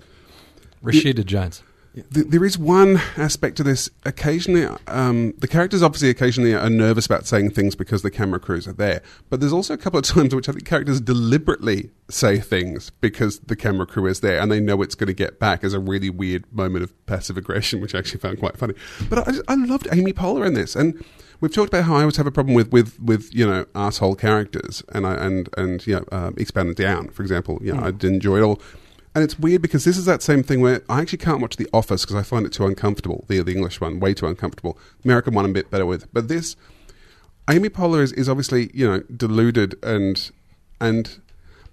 Rashida Jones. The, there is one aspect to this. Occasionally, um, the characters obviously occasionally are nervous about saying things because the camera crews are there. But there's also a couple of times which I think characters deliberately say things because the camera crew is there and they know it's going to get back as a really weird moment of passive aggression, which I actually found quite funny. But I, just, I loved Amy Poehler in this. And we've talked about how I always have a problem with, with, with you know, asshole characters and, I, and, and you know, um, Expanded Down, for example. You know, mm. I did enjoy it all. And it's weird because this is that same thing where I actually can't watch The Office because I find it too uncomfortable. The, the English one, way too uncomfortable. The American one I'm a bit better with. But this, Amy Poehler is, is obviously, you know, deluded and... and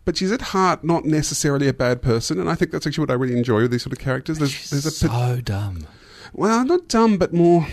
But she's at heart not necessarily a bad person. And I think that's actually what I really enjoy with these sort of characters. There's, she's there's a so pe- dumb. Well, not dumb, but more...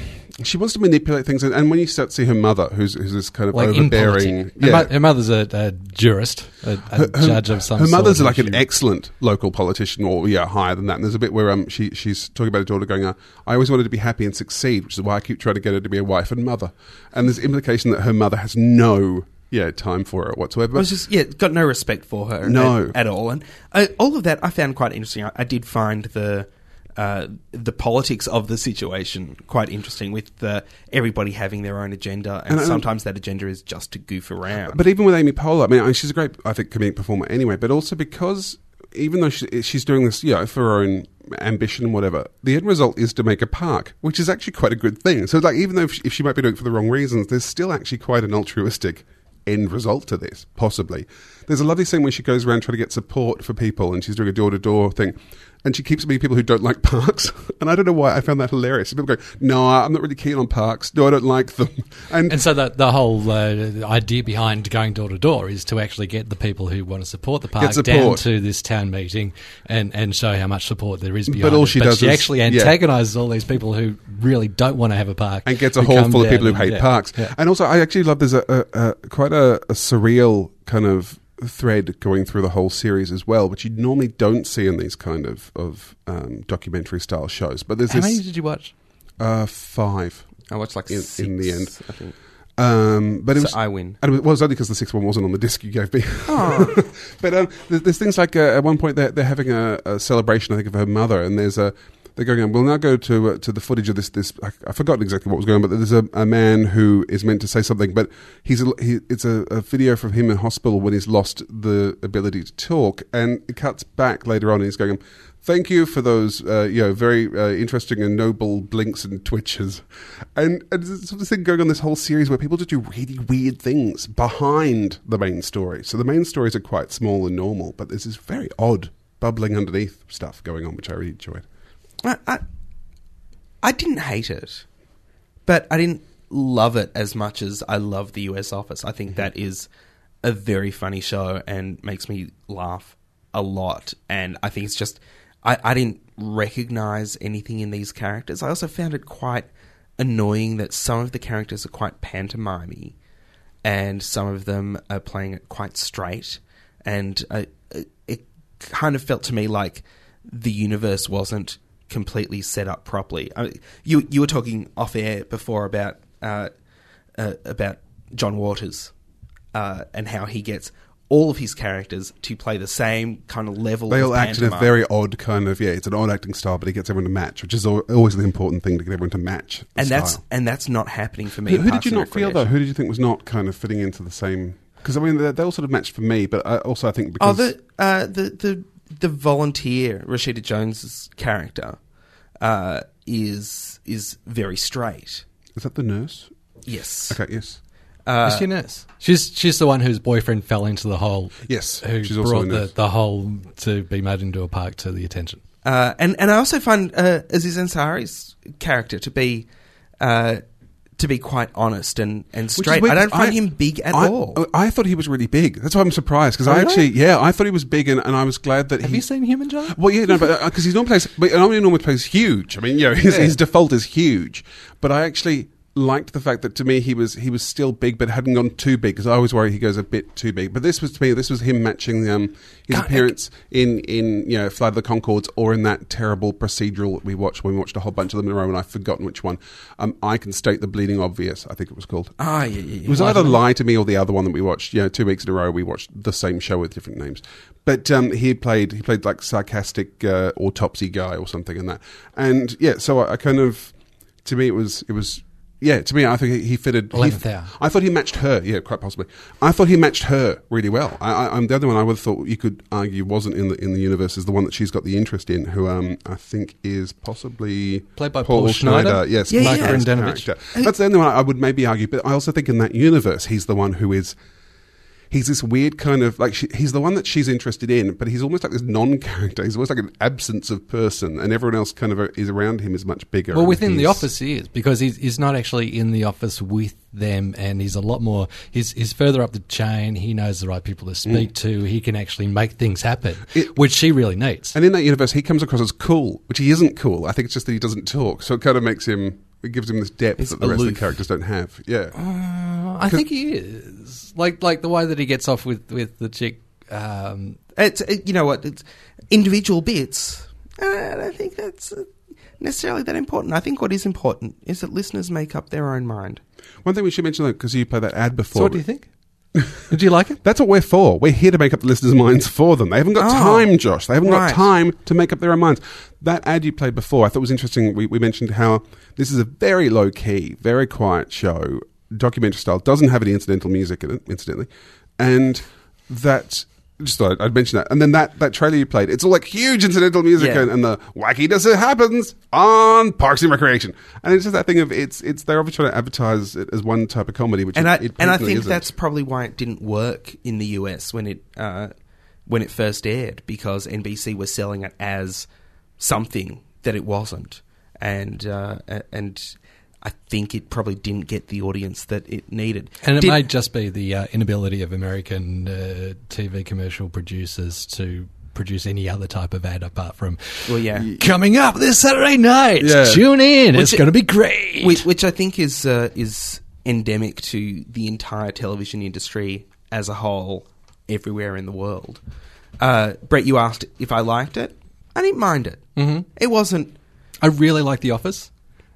She wants to manipulate things. And, and when you start to see her mother, who's, who's this kind of like overbearing... Yeah. Her, her mother's a, a jurist, a, a her, her, judge of some her sort. Her mother's like she... an excellent local politician, or yeah, higher than that. And there's a bit where um, she, she's talking about her daughter going, uh, I always wanted to be happy and succeed, which is why I keep trying to get her to be a wife and mother. And there's implication that her mother has no yeah time for her whatsoever. But was just, yeah, got no respect for her no. at, at all. And I, all of that I found quite interesting. I, I did find the... uh, the politics of the situation quite interesting, with uh, everybody having their own agenda, and, and sometimes that agenda is just to goof around. But even with Amy Poehler, I mean, she's a great, I think, comedic performer anyway, but also because even though she, she's doing this, you know, for her own ambition and whatever, the end result is to make a park, which is actually quite a good thing. So, like, even though if she, if she might be doing it for the wrong reasons, there's still actually quite an altruistic end result to this, possibly. There's a lovely scene where she goes around trying to get support for people, and she's doing a door-to-door thing, and she keeps meeting people who don't like parks. And I don't know why I found that hilarious. People go, no, I'm not really keen on parks. No, I don't like them. And, and so the, the whole uh, idea behind going door-to-door is to actually get the people who want to support the park support. down to this town meeting and, and show how much support there is behind but all it. She but does she is, actually antagonises yeah. all these people who really don't want to have a park. And gets a hall full of people who hate yeah, parks. Yeah. And also, I actually love there's a, a, a quite a, a surreal kind of thread going through the whole series as well, which you normally don't see in these kind of, of um, documentary style shows. But there's how this, many did you watch? Uh, five. I watched like in, six in the end. I think. Um, but it so was, I win. And it was, well, it was only because the sixth one wasn't on the disc you gave me. Oh. But um, there's things like uh, at one point they're, they're having a, a celebration, I think, of her mother, and there's a they're going on, we'll now go to uh, to the footage of this. This I, I've forgotten exactly what was going on, but there's a, a man who is meant to say something, but he's a, he, it's a, a video from him in hospital when he's lost the ability to talk, and it cuts back later on, and he's going, thank you for those uh, you know, very uh, interesting and noble blinks and twitches. And, and there's sort of thing going on this whole series where people just do really weird things behind the main story. So the main stories are quite small and normal, but there's this very odd bubbling underneath stuff going on, which I really enjoyed. I, I, I didn't hate it, but I didn't love it as much as I love the U S Office. I think that is a very funny show and makes me laugh a lot. And I think it's just, I, I didn't recognize anything in these characters. I also found it quite annoying that some of the characters are quite pantomimey and some of them are playing it quite straight. And I, it kind of felt to me like the universe wasn't completely set up properly. I mean, you you were talking off air before about uh, uh, about John Waters uh, and how he gets all of his characters to play the same kind of level. They all act in a very odd kind of yeah. It's an odd acting style, but he gets everyone to match, which is always the important thing, to get everyone to match. And style. that's and that's not happening for me. Who, who did you not feel though? Who did you think was not kind of fitting into the same? Because I mean, they, they all sort of matched for me, but I also I think because oh, the uh, the the. The volunteer, Rashida Jones's character, uh, is is very straight. Is that the nurse? Yes. Okay, yes. Uh, is she a nurse? She's, she's the one whose boyfriend fell into the hole. Yes, who she's brought also the, the hole to be made into a park to the attention. Uh, and, and I also find uh, Aziz Ansari's character to be... Uh, to be quite honest and, and straight. I don't find I, him big at I, all. I thought he was really big. That's why I'm surprised, because I really? actually, yeah, I thought he was big, and, and I was glad that Have he... Have you seen him and John? Well, yeah, no, but because uh, he normally plays, but normally normally plays huge. I mean, you know, his, yeah. his default is huge. But I actually liked the fact that, to me, he was he was still big, but hadn't gone too big, because I always worry he goes a bit too big. But this was, to me, this was him matching um, his God, appearance I... in, in, you know, Flight of the Conchords, or in that terrible procedural that we watched when we watched a whole bunch of them in a row, and I've forgotten which one. Um, I Can State the Bleeding Obvious, I think it was called. Ah, yeah, yeah. It was either Lie to Me or the other one that we watched. You know, two weeks in a row we watched the same show with different names. But um, he played, he played like sarcastic uh, autopsy guy or something in that. And, yeah, so I, I kind of, to me, it was it was... Yeah, to me, I think he fitted... He, I thought he matched her. Yeah, quite possibly. I thought he matched her really well. I, I, I'm the other one I would have thought you could argue wasn't in the in the universe is the one that she's got the interest in, who um, I think is possibly... Played by Paul, Paul Schneider. Schneider. Yes, yeah, Mark yeah. Bannerman. That's the only one I would maybe argue, but I also think in that universe, he's the one who is... He's this weird kind of, like, she, he's the one that she's interested in, but he's almost like this non-character. He's almost like an absence of person, and everyone else kind of is around him is much bigger. Well, within the office he is, because he's, he's not actually in the office with them, and he's a lot more, he's, he's further up the chain, he knows the right people to speak mm. to, he can actually make things happen, it, which she really needs. And in that universe, he comes across as cool, which he isn't cool. I think it's just that he doesn't talk, so it kind of makes him... It gives him this depth he's that the aloof. rest of the characters don't have. Yeah, uh, I think he is like like the way that he gets off with, with the chick. Um, it's it, you know what, it's individual bits. I don't think that's necessarily that important. I think what is important is that listeners make up their own mind. One thing we should mention, though, because you played that ad before. So what do you think? Did you like it? That's what we're for. We're here to make up the listeners' minds for them. They haven't got oh, time, Josh. They haven't right. got time to make up their own minds. That ad you played before, I thought was interesting. We, we mentioned how this is a very low-key, very quiet show, documentary style, doesn't have any incidental music in it, incidentally, and that... Just thought I'd mention that. And then that, that trailer you played, it's all like huge incidental music yeah. and, and the wackiness it happens on Parks and Recreation. And it's just that thing of it's it's they're obviously trying to advertise it as one type of comedy, which and it, I, it and I think isn't. That's probably why it didn't work in the U S when it uh, when it first aired, because N B C was selling it as something that it wasn't, and uh, and. I think it probably didn't get the audience that it needed. And it Did, may just be the uh, inability of American uh, T V commercial producers to produce any other type of ad apart from, well, yeah. coming up this Saturday night, yeah. tune in, which, it's going to be great. Which, which I think is uh, is endemic to the entire television industry as a whole, everywhere in the world. Uh, Brett, you asked if I liked it. I didn't mind it. Mm-hmm. It wasn't... I really like The Office.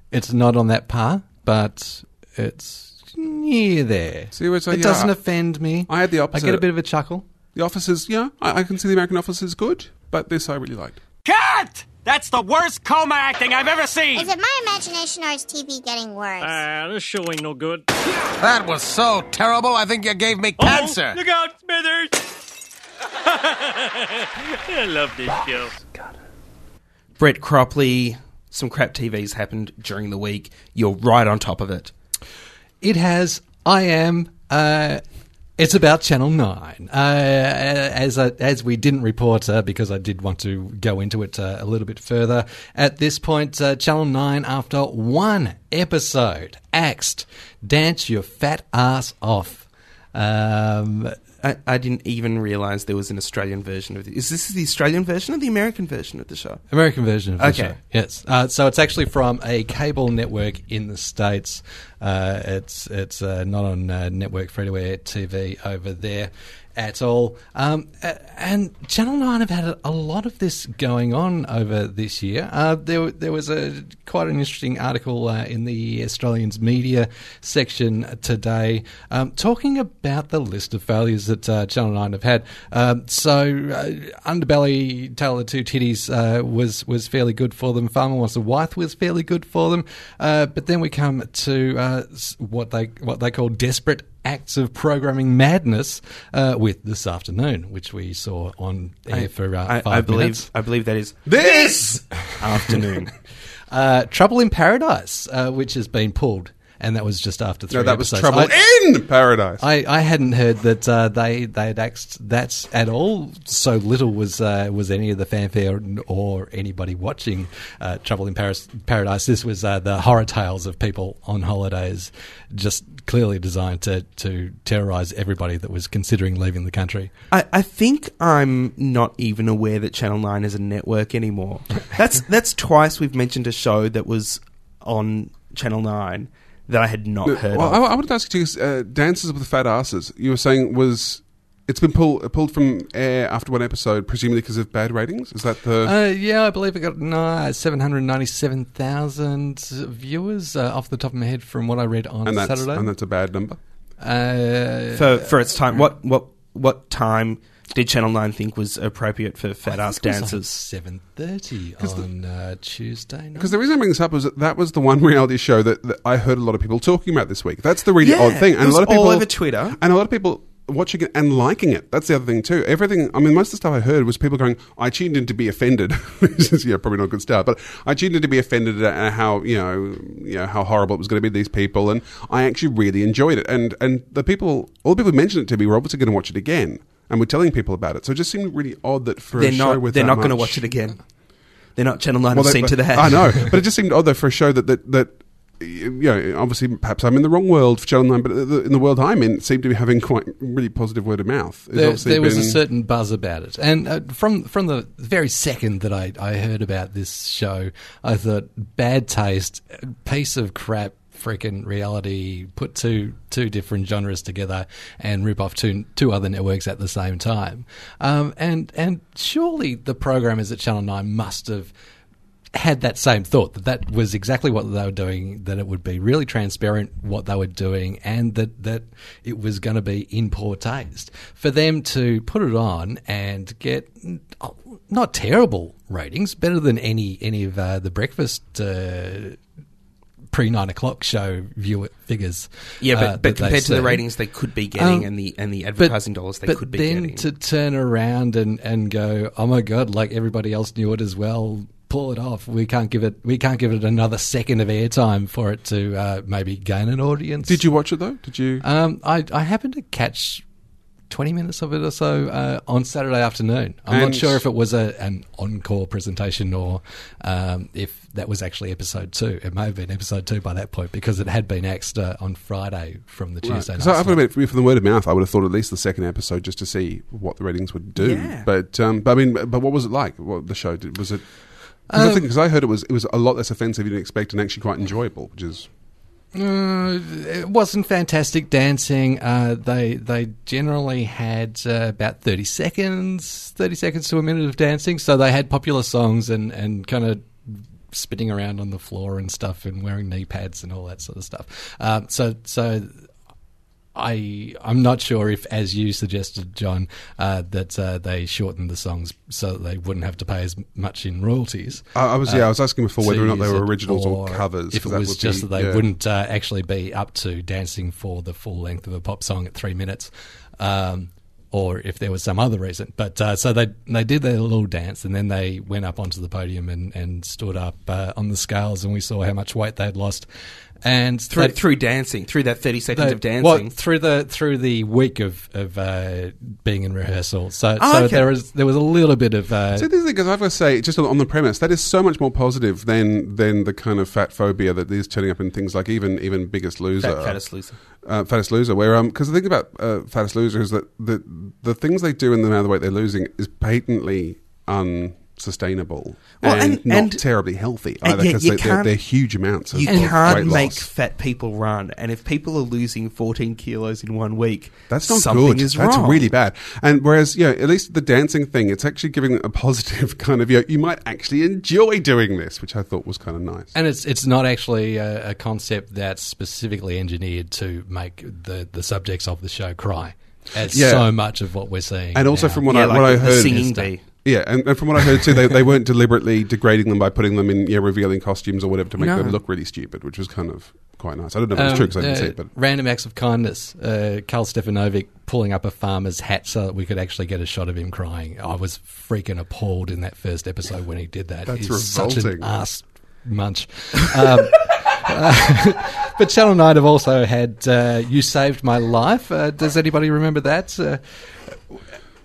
It's not on that par, but it's near there. See, it's like, it yeah, doesn't offend me. I had the opposite. I get a bit of a chuckle. The Office is, yeah, I, I can see the American Office is good, but this I really liked. Cut! That's the worst coma acting I've ever seen! Is it my imagination or is T V getting worse? Ah, uh, this show ain't no good. That was so terrible, I think you gave me cancer. Oh, look out, Smithers! I love this show. Brett Cropley... Some crap T V's happened during the week. You're right on top of it. It has. I am. Uh, it's about Channel nine. Uh, as I, as we didn't report, uh, because I did want to go into it uh, a little bit further. At this point, uh, Channel nine, after one episode, axed Dance Your Fat Ass Off. Um, I, I didn't even realise there was an Australian version of this. Is this the Australian version or the American version of the show? American version of the okay. show, yes. Uh, so it's actually from a cable network in the States. Uh, it's it's uh, not on uh, network free-to-air T V over there at all. Um, and Channel nine have had a lot of this going on over this year. Uh, there there was a quite an interesting article uh, in the Australian's media section today um, talking about the list of failures that uh, Channel nine have had. Um, so uh, Underbelly, Tale of Two Titties uh, was, was fairly good for them. Farmer Wants a Wife was fairly good for them. Uh, but then we come to uh, what they what they call desperate acts of programming madness uh, with This Afternoon, which we saw on air I, for uh, I, five I believe, minutes. I believe that is This Afternoon. uh, Trouble in Paradise, uh, which has been pulled, and that was just after three No, that episodes. was Trouble I, in Paradise. I, I hadn't heard that uh, they, they had axed that at all. So little was uh, was any of the fanfare or anybody watching uh, Trouble in Paris, Paradise. This was uh, the horror tales of people on holidays, just... clearly designed to, to terrorise everybody that was considering leaving the country. I, I think I'm not even aware that Channel nine is a network anymore. That's that's twice we've mentioned a show that was on Channel nine that I had not no, heard well, of. I, I wanted to ask you, uh, Dances with the Fat Asses, you were saying was... It's been pulled pulled from air after one episode, presumably because of bad ratings? Is that the... Uh, yeah, I believe it got no, seven hundred ninety-seven thousand viewers uh, off the top of my head from what I read on and Saturday. And that's a bad number? Uh, for for its time. What what what time did Channel nine think was appropriate for fat ass dancers? seven thirty on the, uh, Tuesday night. Because the reason I bring this up was that that was the one reality show that, that I heard a lot of people talking about this week. That's the really yeah, odd thing. And it was a lot of people all over Twitter. And a lot of people... watching it and liking it. That's the other thing too. Everything, I mean, most of the stuff I heard was people going, I tuned in to be offended. Yeah, probably not a good start, but I tuned in to be offended at how, you know, you know, how horrible it was going to be to these people. And I actually really enjoyed it. And and the people, all the people who mentioned it to me were obviously going to watch it again. And we're telling people about it. So it just seemed really odd that for they're a not, show with they're that They're not going to watch it again. They're not Channel nine well, have they, seen but, to the head. I know. But it just seemed odd though for a show that, that, that you know, obviously, perhaps I'm in the wrong world for Channel nine, but in the world I'm in, it seemed to be having quite really positive word of mouth. There, there was been... a certain buzz about it. And uh, from from the very second that I, I heard about this show, I thought, bad taste, piece of crap, freaking reality, put two two different genres together and rip off two two other networks at the same time. Um, and, and surely the programmers at Channel nine must have... had that same thought, that that was exactly what they were doing, that it would be really transparent what they were doing, and that, that it was going to be in poor taste. For them to put it on and get not terrible ratings, better than any any of uh, the breakfast uh, pre-nine o'clock show viewer figures. Yeah, but, uh, but compared to the ratings they could be getting um, and the and the advertising but, dollars they could be getting. But then to turn around and, and go, oh my God, like everybody else knew it as well, pull it off. We can't give it. We can't give it another second of airtime for it to uh, maybe gain an audience. Did you watch it though? Did you? Um, I, I happened to catch twenty minutes of it or so uh, on Saturday afternoon. I'm and not sure if it was a, an encore presentation or um, if that was actually episode two. It may have been episode two by that point because it had been axed uh, on Friday from the Tuesday right. night. So I would have been, from the word of mouth, I would have thought at least the second episode just to see what the ratings would do. Yeah. But um, but I mean, but what was it like? What the show did, was it? Because um, I, think, I heard it was it was a lot less offensive you didn't expect and actually quite enjoyable, which is... Uh, it wasn't fantastic dancing. Uh, they they generally had uh, about thirty seconds, thirty seconds to a minute of dancing, so they had popular songs and, and kind of spitting around on the floor and stuff and wearing knee pads and all that sort of stuff. Uh, so... so I, I'm not sure if, as you suggested, John, uh, that uh, they shortened the songs so that they wouldn't have to pay as much in royalties. I, I was yeah, uh, I was asking before whether or not they were originals or, or covers. If it was that just be, that they yeah. wouldn't uh, actually be up to dancing for the full length of a pop song at three minutes, um, or if there was some other reason. But uh, so they they did their little dance and then they went up onto the podium and, and stood up uh, on the scales and we saw how much weight they'd lost. And through, they, through dancing, through that thirty seconds they, of dancing, well, through the through the week of of uh, being in rehearsal. So, oh, so okay. there was there was a little bit of. Uh, so this is because I've got to say, just on the premise, that is so much more positive than than the kind of fat phobia that is turning up in things like even even Biggest Loser, fat, Fattest Loser, uh, Fattest Loser. Where um, because the thing about uh, Fattest Loser is that the the things they do and the amount of weight they're losing is patently un. Sustainable well, and, and not and, terribly healthy either because yeah, they, they're, they're huge amounts of weight loss. You can't make fat people run, and if people are losing fourteen kilos in one week, that's not good. Is that's wrong. Really bad. And whereas, you know, at least the dancing thing, it's actually giving a positive kind of, you know, you might actually enjoy doing this, which I thought was kind of nice. And it's it's not actually a, a concept that's specifically engineered to make the, the subjects of the show cry. It's yeah. so much of what we're seeing. And also now. From what, yeah, I, like what I heard... The singing bee. Yeah, and, and from what I heard too, they, they weren't deliberately degrading them by putting them in yeah, revealing costumes or whatever to make no. them look really stupid, which was kind of quite nice. I don't know if um, it's true because I didn't uh, see it. But random acts of kindness. Uh, Carl Stefanovic pulling up a farmer's hat so that we could actually get a shot of him crying. I was freaking appalled in that first episode when he did that. That's He's revolting. Such an ass munch. Um, uh, but Channel nine have also had uh, You Saved My Life. Uh, does anybody remember that? Uh,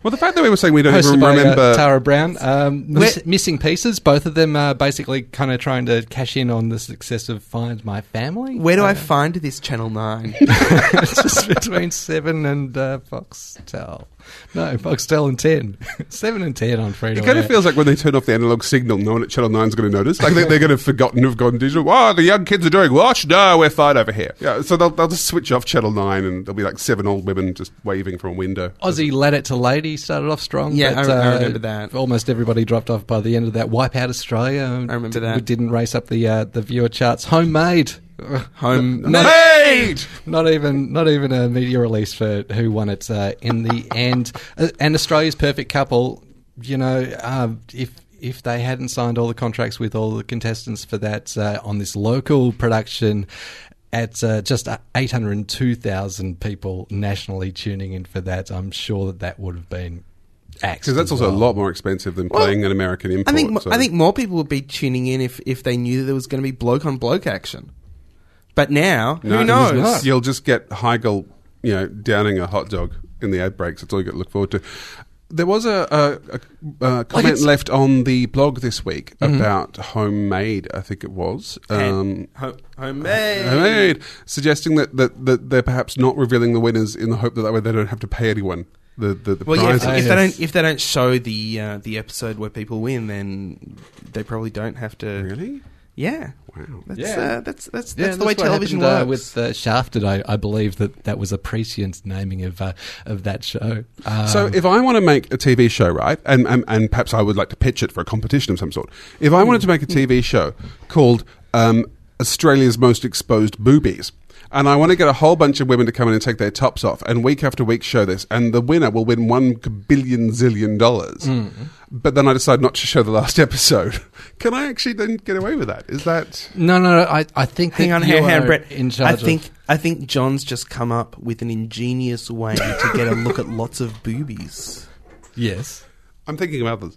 Well, the fact that we were saying we don't even remember... By, uh, Tara Brown. Um, miss, missing Pieces, both of them are basically kind of trying to cash in on the success of Find My Family. Where do uh, I find this Channel nine? It's just between seven and uh, Foxtel. No, Foxtel and ten. seven and ten on Freedom. It kind of feels like when they turn off the analogue signal, no one at Channel nine's going to notice. Like they, they're going to have forgotten to have gone digital. Oh, the young kids are doing watch. No, we're fine over here. Yeah, so they'll, they'll just switch off Channel nine and there'll be like seven old women just waving from a window. Aussie Lad It to Lady. He started off strong. Yeah, but, I, I remember uh, that. Almost everybody dropped off by the end of that. Wipeout Australia. I remember d- that. We didn't race up the uh, the viewer charts. Homemade. Home not, made. Not even not even a media release for who won it uh, in the end. Uh, and Australia's Perfect Couple. You know, uh, if if they hadn't signed all the contracts with all the contestants for that uh, on this local production. At uh, just eight hundred two thousand people nationally tuning in for that, I'm sure that that would have been axed. Because that's also well. a lot more expensive than playing well, an American import. I think, so. I think more people would be tuning in if, if they knew that there was going to be bloke-on-bloke action. But now, no, who knows? You'll just get Heigl, you know, downing a hot dog in the ad breaks. That's all you've got to look forward to. There was a, a, a, a comment like left on the blog this week mm-hmm. about Homemade, I think it was. Um, ho- homemade! Homemade! Suggesting that, that, that they're perhaps not revealing the winners in the hope that that way they don't have to pay anyone the, the, the well, prizes. Well, yeah, if, if, they don't, if they don't show the uh, the episode where people win, then they probably don't have to... Really? Yeah. Wow. That's yeah. Uh, that's that's, yeah, that's the way that's television happened, works. Uh, with uh, Shafted, I, I believe that that was a prescient naming of uh, of that show. Um, so if I want to make a T V show, right, and, and and perhaps I would like to pitch it for a competition of some sort. If I wanted to make a T V show called um, Australia's Most Exposed Boobies, and I want to get a whole bunch of women to come in and take their tops off, and week after week show this, and the winner will win one billion zillion dollars. Mm. But then I decide not to show the last episode. Can I actually then get away with that? Is that no, no? no I, I think. Hang on, hang on, Brett. In charge I think. Of- I think John's just come up with an ingenious way to get a look at lots of boobies. Yes, I'm thinking about this.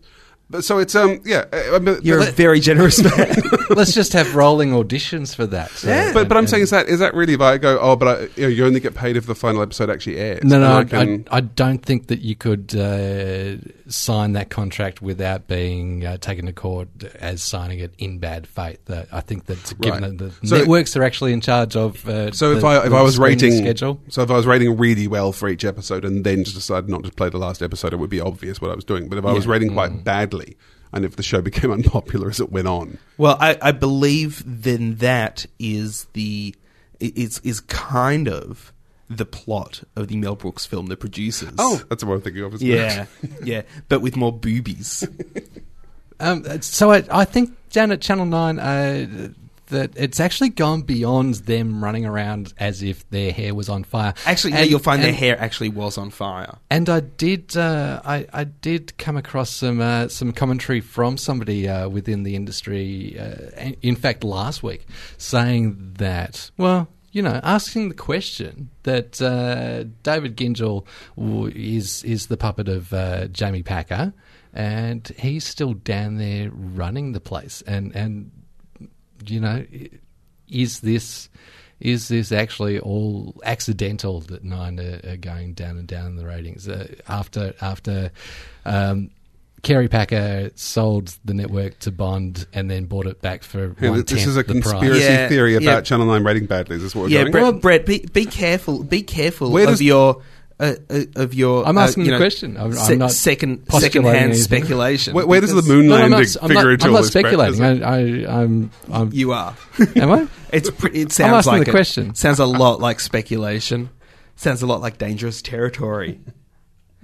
So it's um yeah I mean, you're let, a very generous man. Let's just have rolling auditions for that. So. Yeah, but but I'm and, saying is that is that really if I go oh but I, you, know, you only get paid if the final episode actually airs. No, no, I, I, can... I, I don't think that you could uh, sign that contract without being uh, taken to court as signing it in bad faith. Uh, I think that's given right. that the so networks it, are actually in charge of. Uh, so the, if I if I was rating schedule. So if I was rating really well for each episode and then just decided not to play the last episode, it would be obvious what I was doing. But if I yeah. was rating quite mm. badly. And if the show became unpopular as it went on, well, I, I believe then that is the is is kind of the plot of the Mel Brooks film, The Producers. Oh, that's what I'm thinking of. Isn't yeah, it? yeah, but with more boobies. um, so I, I think down at Channel nine. Uh, That it's actually gone beyond them running around as if their hair was on fire. Actually, and, yeah, you'll find and, their hair actually was on fire. And I did, uh, I, I did come across some uh, some commentary from somebody uh, within the industry. Uh, in fact, last week, saying that well. You know, asking the question that uh, David Gingell is is the puppet of uh, Jamie Packer, and he's still down there running the place, and and. You know, is this is this actually all accidental that Nine are, are going down and down in the ratings uh, after after um, Kerry Packer sold the network to Bond and then bought it back for yeah, one-tenth the price? This is a conspiracy yeah, theory about yeah. Channel nine rating badly. Is this what we're yeah, doing? Yeah, Brett, Brett be, be careful. Be careful Where of your. Uh, uh, of your, I'm asking uh, you the know, question. I'm, se- I'm not second, second-hand speculation. Where, where does the moon landing no, figure into all this? I'm not speculating. I, I, I'm, I'm, you are. Am I? It's. It sounds I'm asking like the a, question. Sounds a lot like speculation. Sounds a lot like dangerous territory.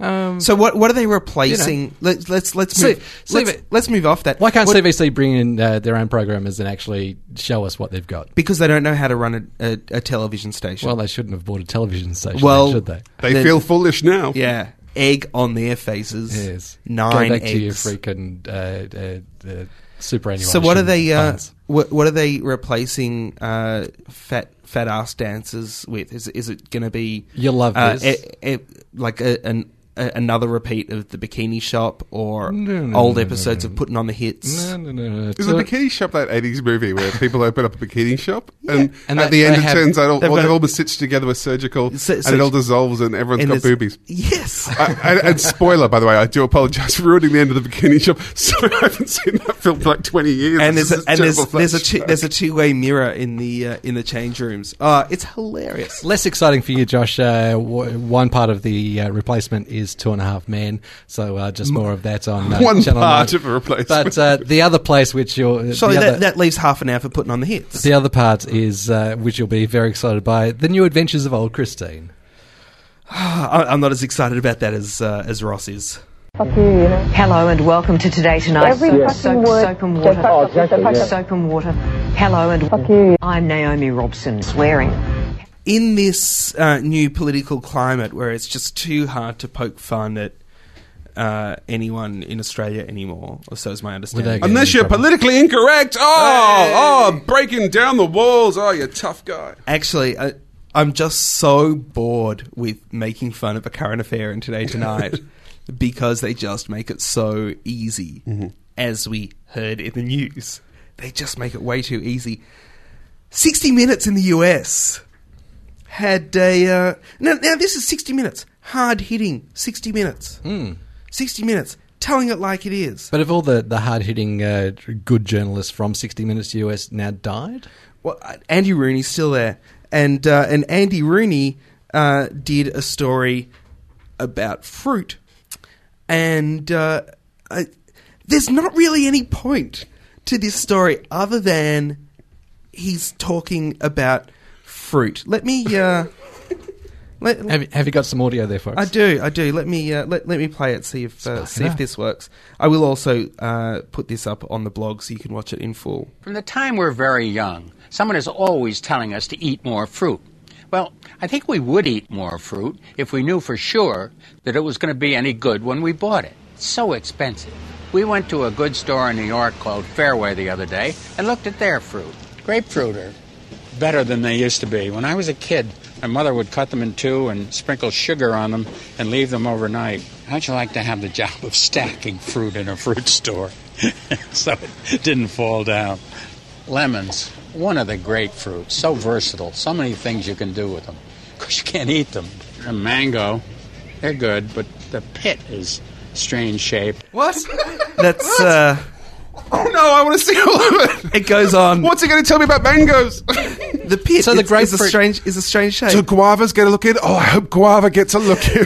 Um, so what what are they replacing? You know, let's let's let's move, C- let's, C- let's move off that. Why can't what, C B C bring in uh, their own programmers and actually show us what they've got? Because they don't know how to run a, a, a television station. Well, they shouldn't have bought a television station, well, should they? They then, feel foolish now. Yeah, egg on their faces. Yes, nine Go back eggs. To your freaking uh, uh, uh, superannuation. So what are they? Uh, what, what are they replacing? Uh, fat. Fat ass dancers with is is it going to be? You love uh, this, a, a, like a, an. Uh, another repeat of The Bikini Shop or no, no, old no, episodes no, no. of Putting on the Hits. No, no, no, no. Is The Bikini Shop that eighties movie where people open up a bikini shop and, yeah. and at they, the end it have, turns out all, they've, all, they've all been stitched together with surgical so, and so, it all dissolves and everyone's and got boobies. Yes. I, and, and spoiler, by the way, I do apologise for ruining the end of The Bikini Shop. Sorry, I haven't seen that film for like twenty years. And there's a, and there's, there's, a two, there's a two-way mirror in the uh, in the change rooms. Uh, it's hilarious. Less exciting for you, Josh. Uh, w- one part of the uh, replacement is Is Two and a Half Men, so uh, just more of that on uh, one Channel part nine. Of a replacement. But uh, the other place which you're sorry, that, that leaves half an hour for Putting on the Hits. The other part is uh, which you'll be very excited by: The New Adventures of Old Christine. I'm not as excited about that as uh, as Ross is. Hello and welcome to Today Tonight. Every yes. soap, soap and water. Oh, exactly, yeah. Soap and water. Hello and fuck you. I'm Naomi Robson swearing. In this uh, new political climate where it's just too hard to poke fun at uh, anyone in Australia anymore, or so is my understanding. Unless you're politically incorrect. Oh, hey. oh, breaking down the walls. Oh, you're a tough guy. Actually, I, I'm just so bored with making fun of A Current Affair and Today Tonight because they just make it so easy, mm-hmm. as we heard in the news. They just make it way too easy. sixty minutes in the U S had a... Uh, now, now, this is sixty minutes. Hard-hitting sixty minutes. Mm. sixty minutes. Telling it like it is. But have all the, the hard-hitting uh, good journalists from sixty minutes U S now died? Well, Andy Rooney's still there. And, uh, and Andy Rooney uh, did a story about fruit. And uh, I, there's not really any point to this story other than he's talking about fruit. Let me... Uh, let, have, have you got some audio there, folks? I do, I do. Let me uh, let, let me play it, see if uh, see if this works. I will also uh, put this up on the blog so you can watch it in full. From the time we're very young, someone is always telling us to eat more fruit. Well, I think we would eat more fruit if we knew for sure that it was going to be any good when we bought it. It's so expensive. We went to a good store in New York called Fairway the other day and looked at their fruit. Grapefruit are better than they used to be. When I was a kid, my mother would cut them in two and sprinkle sugar on them and leave them overnight. How'd you like to have the job of stacking fruit in a fruit store? So it didn't fall down. Lemons. One of the great fruits, so versatile, so many things you can do with them. Of course, you can't eat them. A mango, they're good, but the pit is strange shaped. What? That's, what? uh... Oh, no, I want to see all of it. It goes on. What's he going to tell me about mangoes? The pit so the grape is, is, a strange, is a strange shape. So guava's going to look in? Oh, I hope guava gets a look in.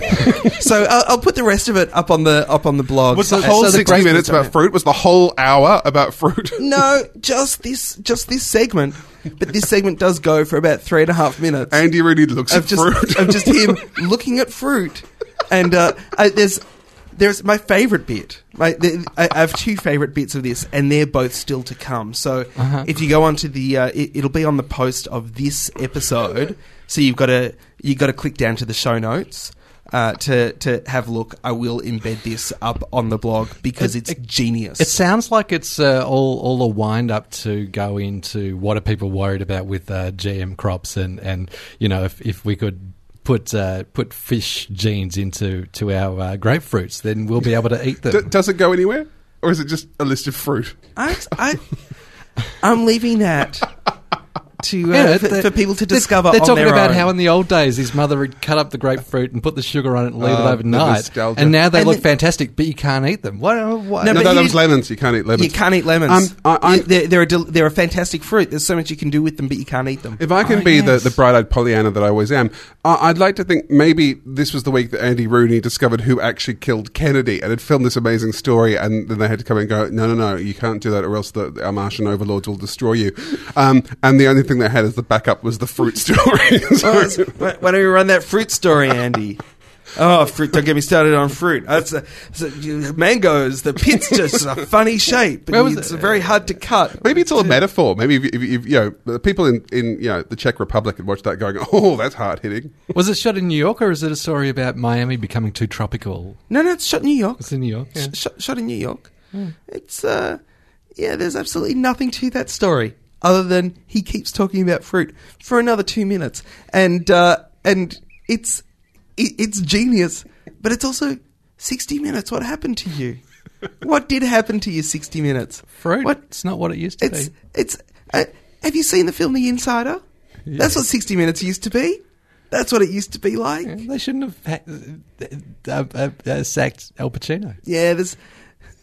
So uh, I'll put the rest of it up on the up on the blog. Was the whole so sixty the minutes about fruit? Was the whole hour about fruit? No, just this just this segment. But this segment does go for about three and a half minutes. Andy really looks at just, fruit. Of just him looking at fruit. And uh, I, there's... There's my favourite bit. My, I have two favourite bits of this, and they're both still to come. So uh-huh. if you go onto the, uh, it, it'll be on the post of this episode. So you've got to you've got to click down to the show notes uh, to to have a look. I will embed this up on the blog because it, it's it, genius. It sounds like it's uh, all all a wind up to go into what are people worried about with uh, G M crops, and, and you know if if we could. Put uh, put fish genes into to our uh, grapefruits, then we'll be able to eat them. D- does it go anywhere, or is it just a list of fruit? I, I I'm leaving that to uh, yeah, for, for people to discover. They're, they're on talking their about own. How in the old days his mother would cut up the grapefruit and put the sugar on it and leave uh, it overnight, and now they and look then, fantastic, but you can't eat them. What? what? No, no, no you, those lemons. You can't eat lemons. You can't eat lemons. Um, I, I, they're, they're, a del- they're a fantastic fruit. There's so much you can do with them, but you can't eat them. If I can oh, be yes. the, the bright-eyed Pollyanna that I always am. I'd like to think maybe this was the week that Andy Rooney discovered who actually killed Kennedy and had filmed this amazing story, and then they had to come and go, no, no, no, you can't do that or else the, our Martian overlords will destroy you. Um, and the only thing they had as the backup was the fruit story. So oh, why don't you run that fruit story, Andy? Oh, fruit, don't get me started on fruit. That's a, that's a, mangoes, the pit's just a funny shape. And it's it? very hard to cut. Maybe it's all a metaphor. Maybe, if, if, if, you know, the people in, in you know the Czech Republic had watched that going, oh, that's hard-hitting. Was it shot in New York, or is it a story about Miami becoming too tropical? No, no, it's shot in New York. It's in New York. Yeah. Shot, shot in New York. Yeah. It's, uh, yeah, there's absolutely nothing to that story other than he keeps talking about fruit for another two minutes. And, uh, and it's... It's genius, but it's also sixty minutes. What happened to you? What did happen to you? Sixty minutes. Fruit. What? It's not what it used to it's, be. It's. Uh, have you seen the film The Insider? Yes. That's what sixty minutes used to be. That's what it used to be like. Yeah, they shouldn't have uh, uh, uh, sacked Al Pacino. Yeah, there's.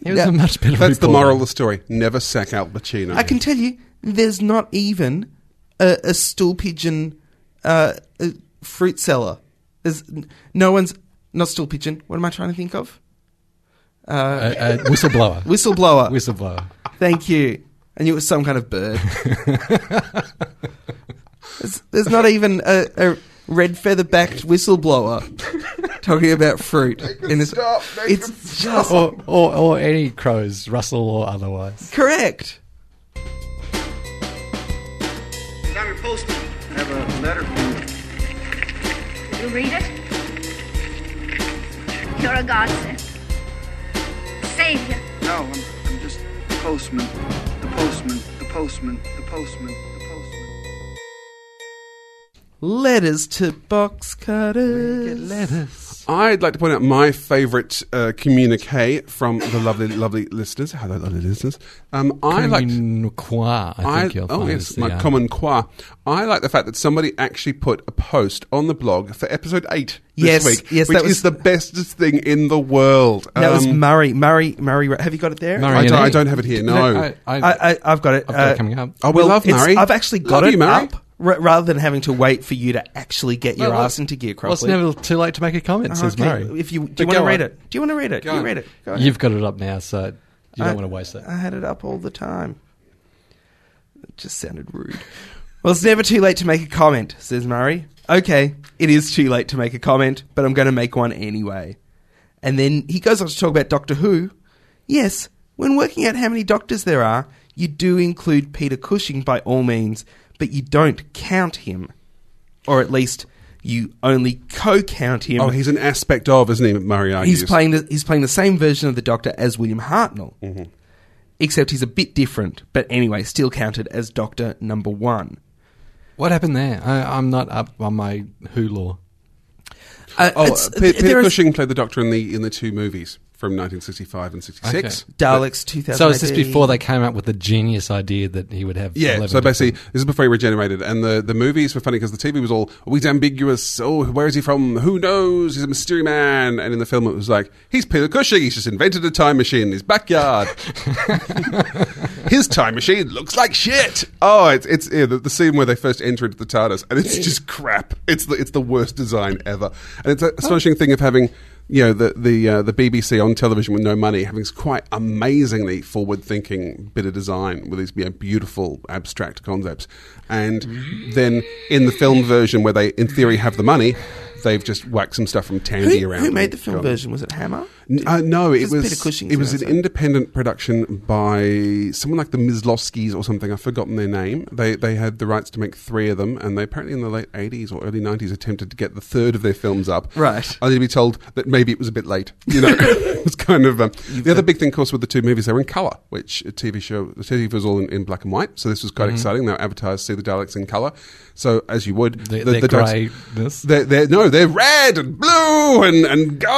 It was uh, a much better. That's the moral of the story. Never sack Al Pacino. I can tell you, there's not even a, a stool pigeon uh, a fruit seller. There's no one's not stool pigeon. What am I trying to think of? Uh, uh, uh, whistleblower. Whistleblower. Whistleblower. Thank you. I knew it was some kind of bird. there's, there's not even a, a red feather-backed whistleblower talking about fruit. In this, stop. It's just or, or, or any crows, Russell or otherwise. Correct. Doctor Postman, I have a letter for you. You read it? You're a godsend. Savior. No, I'm, I'm just the postman. The postman. The postman. The postman. The postman. Letters to Box Cutters. Get letters. I'd like to point out my favourite uh, communique from the lovely, lovely listeners. Hello, lovely listeners. Um, I like Communique, I think you'll find. Oh, yes, my common quoi. I like the fact that somebody actually put a post on the blog for episode eight this yes, week, yes, which that was, is the bestest thing in the world. That um, was Murray. Murray. Murray. Have you got it there? Murray I, don't, I don't have it here. No, I, I, I, I've got it. I've got it coming up. Oh, we well, love Murray. I've actually got love it you, up r- rather than having to wait for you to actually get your no, ass into gear properly. Well, it's never too late to make a comment. Oh, says okay. Murray. If you do, but you want to read on. it? Do you want to read it? Go you on. read it. Go You've got it up now, so You don't I, want to waste that. I had it up all the time. It just sounded rude. Well, it's never too late to make a comment, says Murray. Okay, it is too late to make a comment, but I'm going to make one anyway. And then he goes on to talk about Doctor Who. Yes, when working out how many doctors there are, you do include Peter Cushing by all means, but you don't count him. Or at least you only co-count him. Oh, he's an aspect of, isn't he, Murray argues? He's playing the, he's playing the same version of the Doctor as William Hartnell. Mm-hmm. Except he's a bit different, but anyway, still counted as Doctor Number One. What happened there? I, I'm not up on my Who law. Uh, oh, Peter, Peter Cushing is... played the Doctor in the in the two movies from nineteen sixty-five and sixty-six. Okay. Daleks, two thousand. So is this before they came up with the genius idea that he would have? Yeah. So basically, this is before he regenerated, and the, the movies were funny because the T V was all, oh, he's ambiguous. Oh, where is he from? Who knows? He's a mystery man. And in the film, it was like, he's Peter Cushing. He's just invented a time machine in his backyard. His time machine looks like shit. Oh, it's it's yeah, the, the scene where they first enter into the TARDIS, and it's just crap. It's the it's the worst design ever. And it's an astonishing thing of having, you know, the the uh, the B B C on television with no money having this quite amazingly forward-thinking bit of design with these, you know, beautiful abstract concepts, and then in the film version where they in theory have the money, they've just whacked some stuff from Tandy who, around. Who made the film gone. version? Was it Hammer? Did, uh, no, it was Peter Cushing. It was an independent production by someone like the Mislovskys or something. I've forgotten their name. They they had the rights to make three of them, and they apparently in the late eighties or early nineties attempted to get the third of their films up. Right. Only to be told that maybe it was a bit late. You know, it was kind of um, the other big thing, of course, with the two movies, they were in colour, which a T V show, the T V was all in, in black and white. So this was quite mm-hmm. exciting. They were advertised, see the Daleks in colour. So as you would, the, the, they're the Daleks, they're, they're no, they're red and blue and, and gold.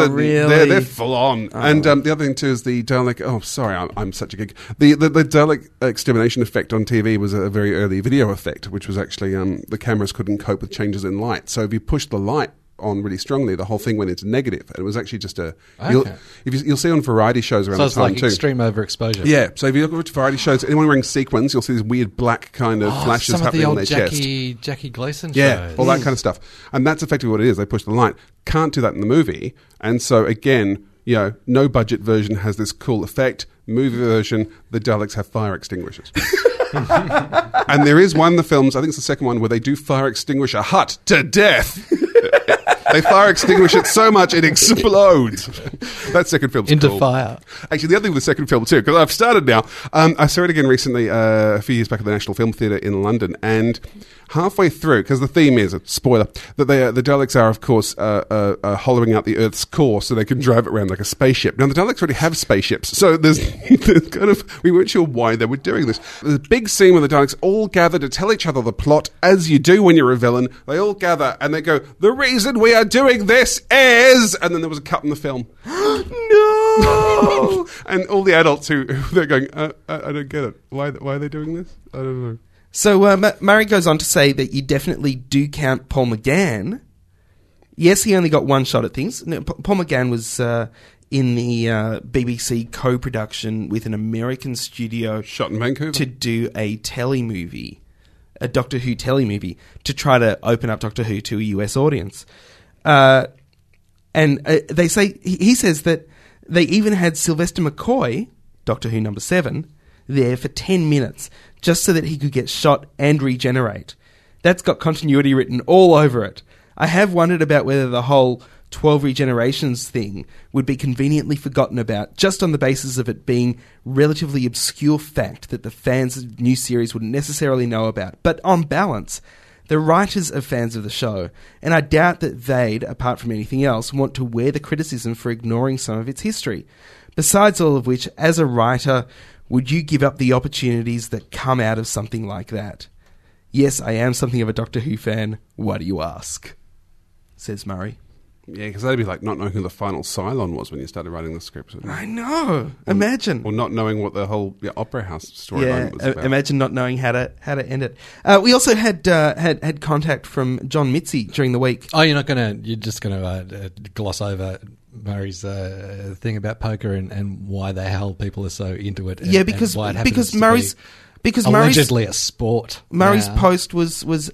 Oh, and really? They're, they're full on. Oh. And um, the other thing, too, is the Dalek... Oh, sorry, I'm, I'm such a geek. The, the, the Dalek extermination effect on T V was a very early video effect, which was actually um, the cameras couldn't cope with changes in light. So if you pushed the light on really strongly, the whole thing went into negative. It was actually just a... Okay. You'll, if you, you'll see on variety shows around so the time, like too. So it's like extreme overexposure. Yeah. So if you look at variety shows, anyone wearing sequins, you'll see these weird black kind of oh, flashes of happening the on their Jackie, chest. Jackie Gleason yeah, shows. Yeah, all that kind of stuff. And that's effectively what it is. They push the light. Can't do that in the movie. And so, again, you know, no budget version has this cool effect. Movie version, the Daleks have fire extinguishers. And there is one of the films, I think it's the second one, where they do fire extinguish a hut to death. They fire extinguish it so much it explodes. That second film's Into cool. fire. Actually, the other thing with the second film, too, because I've started now, um, I saw it again recently uh, a few years back at the National Film Theatre in London, and halfway through, because the theme is, a spoiler, that they, uh, the Daleks are, of course, uh, uh, uh, hollowing out the Earth's core so they can drive it around like a spaceship. Now, the Daleks already have spaceships, so there's, there's kind of, we weren't sure why they were doing this. There's a big scene where the Daleks all gather to tell each other the plot, as you do when you're a villain. They all gather, and they go, the reason we are doing this is... And then there was a cut in the film. No! And all the adults who, who they're going, I, I, I don't get it. Why, why are they doing this? I don't know. So uh, M- Murray goes on to say that you definitely do count Paul McGann. Yes, he only got one shot at things. No, P- Paul McGann was uh, in the uh, B B C co-production with an American studio... Shot in Vancouver. ...to do a telly movie, a Doctor Who telly movie, to try to open up Doctor Who to a U S audience. Uh, and uh, they say... He says that they even had Sylvester McCoy, Doctor Who number seven... there for ten minutes just so that he could get shot and regenerate. That's got continuity written all over it. I have wondered about whether the whole twelve regenerations thing would be conveniently forgotten about just on the basis of it being relatively obscure fact that the fans of the new series wouldn't necessarily know about. But on balance, the writers are fans of the show, and I doubt that they'd, apart from anything else, want to wear the criticism for ignoring some of its history. Besides all of which, as a writer... would you give up the opportunities that come out of something like that? Yes, I am something of a Doctor Who fan. Why do you ask? Says Murray. Yeah, because that'd be like not knowing who the final Cylon was when you started writing the script. I know. Or, imagine. Or not knowing what the whole yeah, Opera House storyline yeah, was about. Imagine not knowing how to how to end it. Uh, we also had, uh, had had contact from John Mitzi during the week. Oh, you're not going to... You're just going to uh, gloss over... Murray's uh, thing about poker and, and why the hell people are so into it. And, yeah, because and why it happens because Murray's to be because Murray's allegedly a sport. Murray's now. post was was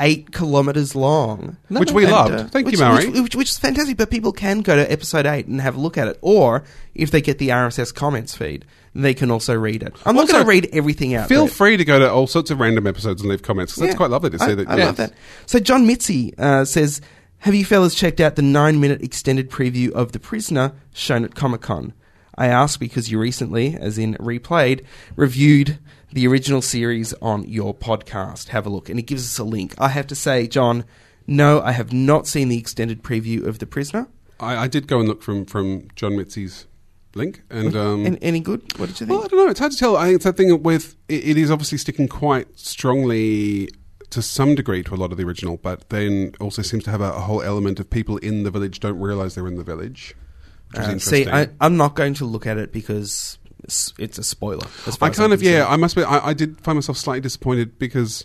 eight kilometres long. No, which we and, loved. Uh, Thank which, you, Murray. Which, which, which is fantastic, but people can go to episode eight and have a look at it. Or, if they get the R S S comments feed, they can also read it. I'm also, not going to read everything out. Feel free to go to all sorts of random episodes and leave comments, because yeah, that's quite lovely to see I, that. I yes. love that. So, John Mitzi uh, says, have you fellas checked out the nine-minute extended preview of The Prisoner shown at Comic-Con? I ask because you recently, as in replayed, reviewed the original series on your podcast. Have a look. And it gives us a link. I have to say, John, no, I have not seen the extended preview of The Prisoner. I, I did go and look from, from John Mitzi's link. And, um, and any good? What did you think? Well, I don't know. It's hard to tell. I think it's that thing with it, it is obviously sticking quite strongly to some degree to a lot of the original, but then also seems to have a, a whole element of people in the village don't realise they're in the village. Uh, see, I, I'm not going to look at it because it's, it's a spoiler. I kind I of yeah. Say. I must be. I, I did find myself slightly disappointed because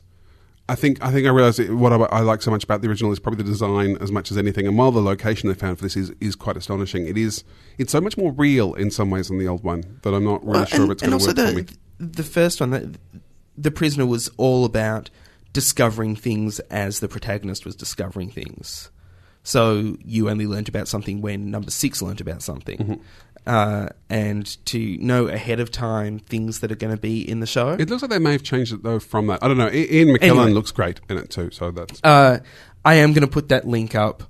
I think I think I realised what I, I like so much about the original is probably the design as much as anything. And while the location they found for this is, is quite astonishing, it is it's so much more real in some ways than the old one that I'm not really well, sure and, if it's going to work the, for me. The first one, the, the Prisoner, was all about discovering things as the protagonist was discovering things. So you only learnt about something when number six learnt about something. Mm-hmm. Uh, and to know ahead of time things that are going to be in the show. It looks like they may have changed it, though, from that. I don't know. Ian McKellen anyway, looks great in it, too. So that's... Uh, I am going to put that link up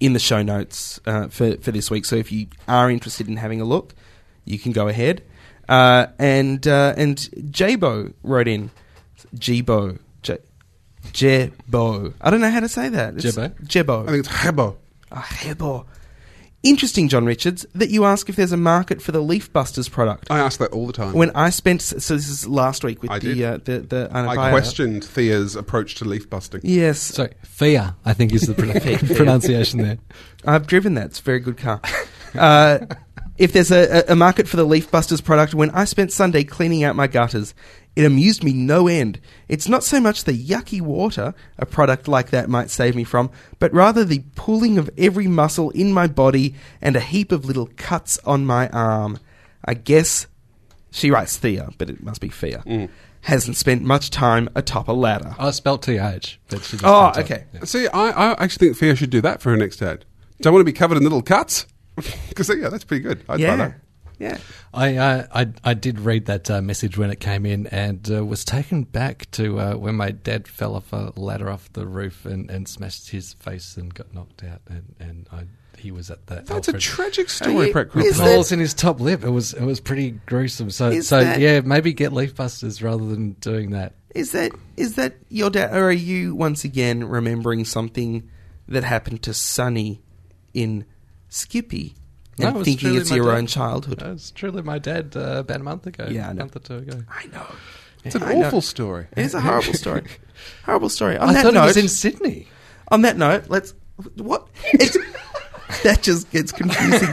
in the show notes uh, for, for this week. So if you are interested in having a look, you can go ahead. Uh, and uh, and J-Bo wrote in. J-Bo. Jebo. I don't know how to say that. It's Jebo? Jebo. I think it's Hebo. Oh, Hebo. Interesting, John Richards, that you ask if there's a market for the Leaf Busters product. I ask that all the time. When I spent... So this is last week with I the, uh, the... the Anabaya. I questioned Thea's approach to leaf busting. Yes. Sorry, Thea, I think is the pronunciation there. I've driven that. It's a very good car. Uh, if there's a, a market for the Leaf Busters product, when I spent Sunday cleaning out my gutters... It amused me no end. It's not so much the yucky water a product like that might save me from, but rather the pulling of every muscle in my body and a heap of little cuts on my arm. I guess she writes Thea, but it must be Fia. Mm. Hasn't spent much time atop a ladder. I spelt T H. But she just oh, okay. Yeah. See, I, I actually think Thea should do that for her next ad. Don't want to be covered in little cuts? Because, yeah, that's pretty good. I'd yeah. buy that. Yeah, I, uh, I I did read that uh, message when it came in and uh, was taken back to uh, when my dad fell off a ladder off the roof and, and smashed his face and got knocked out and, and I, he was at that. That's Alfred. A tragic story. Uh, he, holes in his top lip. It was it was pretty gruesome. So so that, yeah, maybe get Leaf Busters rather than doing that. Is that is that your dad or are you once again remembering something that happened to Sonny in Skippy? And no, thinking it's your dad. Own childhood. No, it's truly my dad uh, about a month ago. Yeah, I know. A month or two ago. I know. It's yeah, an I awful know. Story. It is a horrible story. Horrible story. On I that thought note, it was in Sydney. On that note, let's... What? It's, that just gets confusing.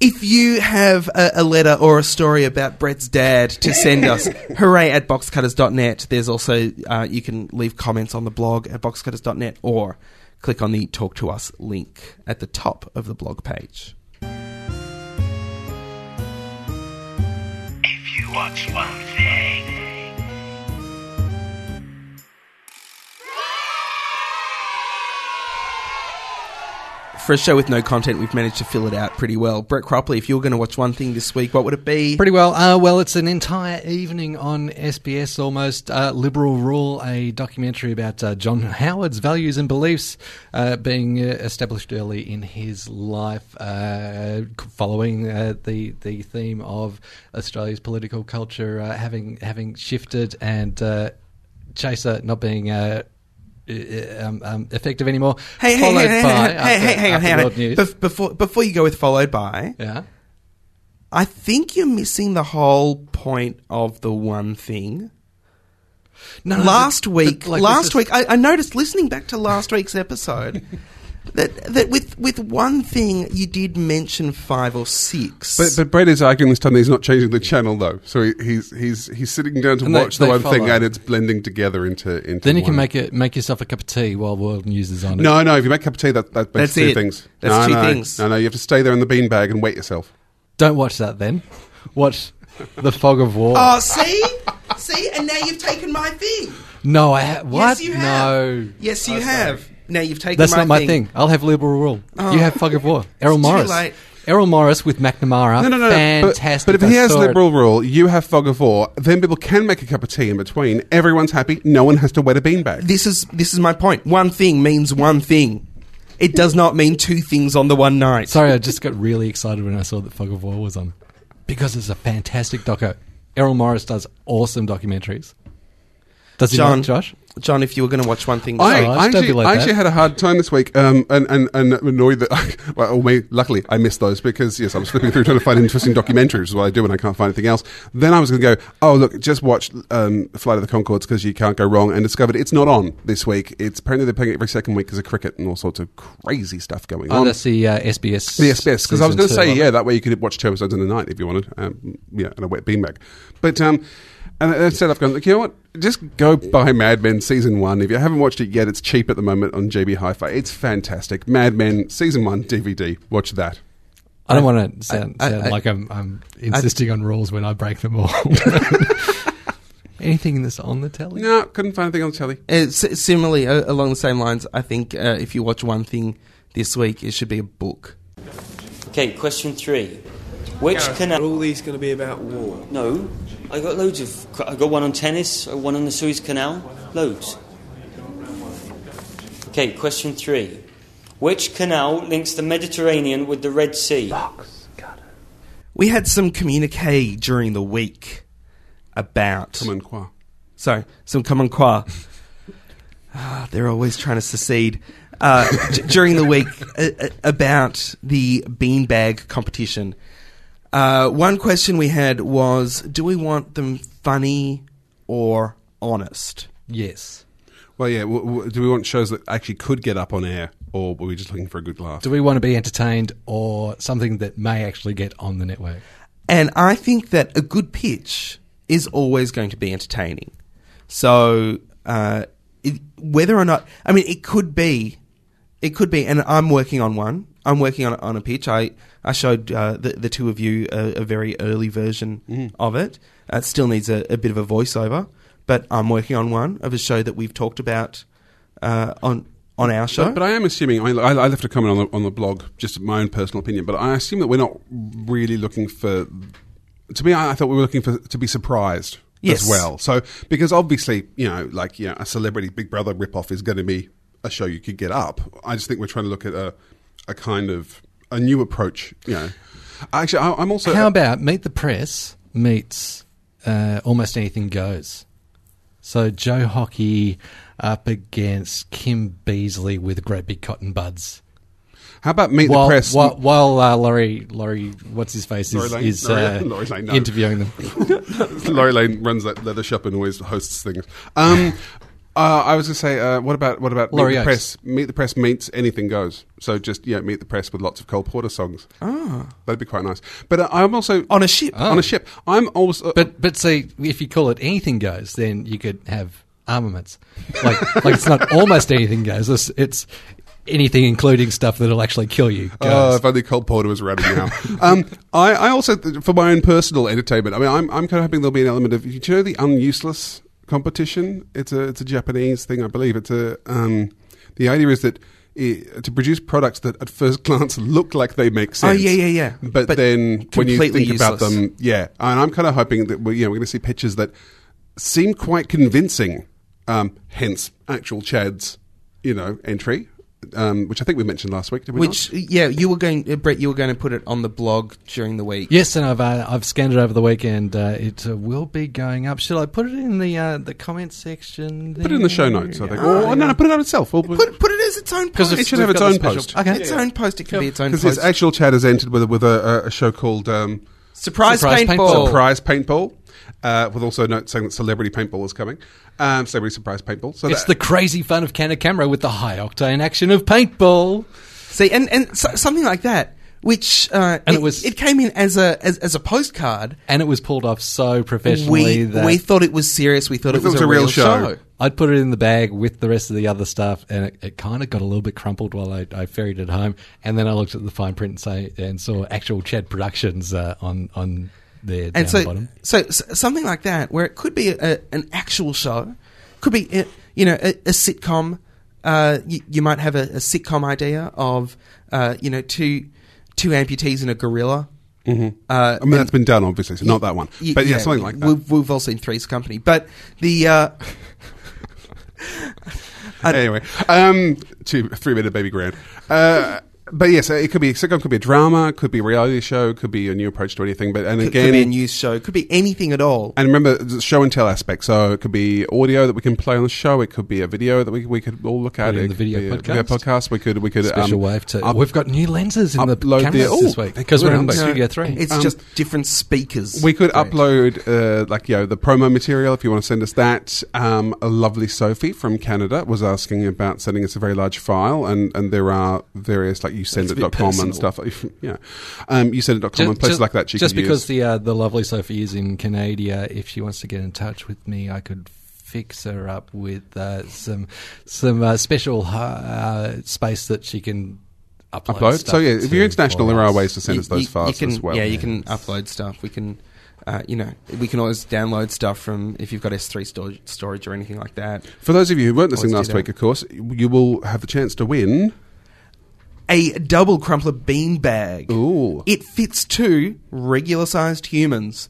If you have a, a letter or a story about Brett's dad to send us, hooray at boxcutters dot net. There's also... Uh, you can leave comments on the blog at boxcutters dot net or click on the Talk to Us link at the top of the blog page. Watch one thing. For a show with no content, we've managed to fill it out pretty well. Brett Cropley, if you were going to watch one thing this week, what would it be? Pretty well. Uh, well, it's an entire evening on S B S almost. Uh, Liberal Rule, a documentary about uh, John Howard's values and beliefs uh, being uh, established early in his life, uh, following uh, the the theme of Australia's political culture uh, having having shifted and uh, Chaser not being... Uh, Um, um, effective anymore. Hey, hey, followed hey, by hey, after, hey, hang on, hang on. Be- before, before you go with followed by, yeah, I think you're missing the whole point of the one thing. No, last no, week, the, like last is- week, I, I noticed listening back to last week's episode. That that with with one thing you did mention five or six, but but Brett is arguing this time that he's not changing the channel though, so he, he's he's he's sitting down to and watch they, the they one follow. Thing and it's blending together into into. Then you one. Can make it make yourself a cup of tea while world news is on. No, it. no, if you make a cup of tea, that that makes That's two it. Things. That's no, two no, things. No, no, you have to stay there in the beanbag and wet yourself. Don't watch that then. Watch The Fog of War. Oh, see, see, and now you've taken my thing. No, I ha- what? Yes, you have. No. Yes, you oh, have. Sorry. Now you've taken. That's my not my thing. thing. I'll have liberal rule. Oh. You have fog of war. Errol it's Morris. Too late. Errol Morris with McNamara. No, no, no. Fantastic. But, but if he has liberal it. rule, you have fog of war, then people can make a cup of tea in between. Everyone's happy. No one has to wet a beanbag. This is this is my point. One thing means one thing. It does not mean two things on the one night. Sorry, I just got really excited when I saw that Fog of War was on. Because it's a fantastic doco. Errol Morris does awesome documentaries. Does he John, not, Josh? John, if you were going to watch one thing... I, I, actually, like I actually had a hard time this week um, and, and, and annoyed that... I, well, me, luckily, I missed those because, yes, I was flipping through trying to find interesting documentaries, which is what I do when I can't find anything else. Then I was going to go, oh, look, just watch um, Flight of the Conchords because you can't go wrong, and discovered it's not on this week. It's apparently they're playing it every second week because of cricket and all sorts of crazy stuff going oh, on. Oh, that's the uh, S B S. The S B S, because I was going to say, yeah, that way you could watch two episodes in a night if you wanted, um, yeah, and a wet beanbag. But... Um, And instead I've gone, look, you know what? Just go buy Mad Men Season one. If you haven't watched it yet, it's cheap at the moment on J B Hi-Fi. It's fantastic. Mad Men Season one D V D. Watch that. I don't want to sound, I, sound I, like I'm, I'm insisting I, on rules when I break them all. Anything that's on the telly? No, couldn't find anything on the telly. Uh, similarly, uh, along the same lines, I think uh, if you watch one thing this week, it should be a book. Okay, question three. Which can... Are all these going to be about war? No. I got loads of... I got one on tennis, one on the Suez Canal. Loads. Okay, question three. Which canal links the Mediterranean with the Red Sea? Box Cutters. We had some communique during the week about... Common Croix. Sorry, some Common Croix. ah, they're always trying to secede. Uh, d- during the week uh, about the beanbag competition... Uh, one question we had was, do we want them funny or honest? Yes. Well, yeah, w- w- do we want shows that actually could get up on air, or were we just looking for a good laugh? Do we want to be entertained or something that may actually get on the network? And I think that a good pitch is always going to be entertaining. So, uh, it, whether or not... I mean, it could be... It could be, and I'm working on one. I'm working on on a pitch. I I showed uh, the the two of you a, a very early version mm. of it. Uh, it still needs a, a bit of a voiceover, but I'm working on one of a show that we've talked about uh, on on our show. But, but I am assuming. I, I left a comment on the on the blog, just my own personal opinion. But I assume that we're not really looking for. To me, I, I thought we were looking for to be surprised. Yes. As well. So because obviously, you know, like you know, a celebrity Big Brother ripoff is going to be a show you could get up. I just think we're trying to look at a. A kind of a new approach, you know. Actually, I, I'm also. How about Meet the Press meets uh, Almost Anything Goes? So Joe Hockey up against Kim Beazley with Great Big Cotton Buds. How about Meet while, the Press? While, while uh, Laurie, Laurie, what's his face, is, Lane, is uh, Laurie, Lane, no. interviewing them. Laurie Lane runs that leather shop and always hosts things. Um, Uh, I was going to say, uh, what about what about Meet the Press? Meet the Press meets Anything Goes. So just yeah, Meet the Press with lots of Cole Porter songs. Ah, that'd be quite nice. But uh, I'm also on a ship. Oh. On a ship, I'm also. Uh, but but see, if you call it Anything Goes, then you could have armaments. Like like it's not Almost Anything Goes. It's, it's anything, including stuff that'll actually kill you. Oh, uh, if only Cole Porter was around now. um, I, I also, for my own personal entertainment, I mean, I'm I'm kind of hoping there'll be an element of, you know, the unuseless. Competition. It's a it's a Japanese thing, I believe. It's a um, the idea is that it, to produce products that at first glance look like they make sense. Oh yeah, yeah, yeah. But, but then when you think useless. About them, yeah. And I'm kind of hoping that we you know we're going to see pitches that seem quite convincing. Um, hence, actual Chad's you know entry, um, which I think we mentioned last week. Did we which not? Yeah, you were going, Brett. You were going to put it on the blog during the week. Yes, and I've uh, I've scanned it over the weekend. Uh, it uh, will be going up. Shall I put it in the uh, the comments section? There? Put it in the show notes. I think. Oh, or, yeah. No, no, put it on itself. We'll put, put it as its own post. It should have its own post. Okay, yeah, its yeah. own post. It can yeah. be its own post. Because actual chat has entered with with a, a show called um, Surprise, Surprise Paintball. Paintball. Surprise Paintball. Uh, with also a note saying that Celebrity Paintball is coming. Um, celebrity Surprise Paintball. So it's that, the crazy fun of Can of Camera with the high-octane action of paintball. See, and, and so, something like that, which uh, and it, it, was, it came in as a as, as a postcard. And it was pulled off so professionally. We, that we thought it was serious. We thought, we it, thought was it was a real, real show. show. I'd put it in the bag with the rest of the other stuff, and it, it kind of got a little bit crumpled while I, I ferried it home. And then I looked at the fine print and, say, and saw actual Chad Productions uh, on... on there, and so, so something like that, where it could be a, an actual show, Could be, you know, a, a sitcom. Uh, you, you might have a, a sitcom idea of, uh, you know, two two amputees and a gorilla. Mm-hmm. Uh, I mean, that's been done, obviously, so yeah, not that one. But yeah, yeah, something like that. We've, we've all seen Three's Company. But the... Uh, anyway, um, two, three minute baby grand. Uh, but yes, it could be a sitcom, could be a drama, could be a reality show, could be a new approach to anything. But and could, again, could be a news show, could be anything at all. And remember, the show and tell aspect. So it could be audio that we can play on the show. It could be a video that we we could all look at. It, the video, it, podcast. video podcast. We could we could special um, wave to. Up, we've got new lenses in the cameras the, oh, this week because we're in no, Studio Three. It's um, just different speakers. We could Great. upload uh, like you know the promo material if you want to send us that. Um, a lovely Sophie from Canada was asking about sending us a very large file, and and there are various like. You send it dot com and stuff. Yeah, um, you send it dot com and places just, like that. She just could because use. the uh, the lovely Sophie is in Canada. If she wants to get in touch with me, I could fix her up with uh, some some uh, special uh, space that she can upload. upload? Stuff so yeah, if you're international, there are ways to send you, us those you, files you can, as well. Yeah, you yes. can upload stuff. We can. Uh, you know, we can always download stuff from if you've got S three storage, storage or anything like that. For those of you who weren't listening last week, of course, you will have the chance to win. A double crumpler beanbag. Ooh! It fits two regular-sized humans,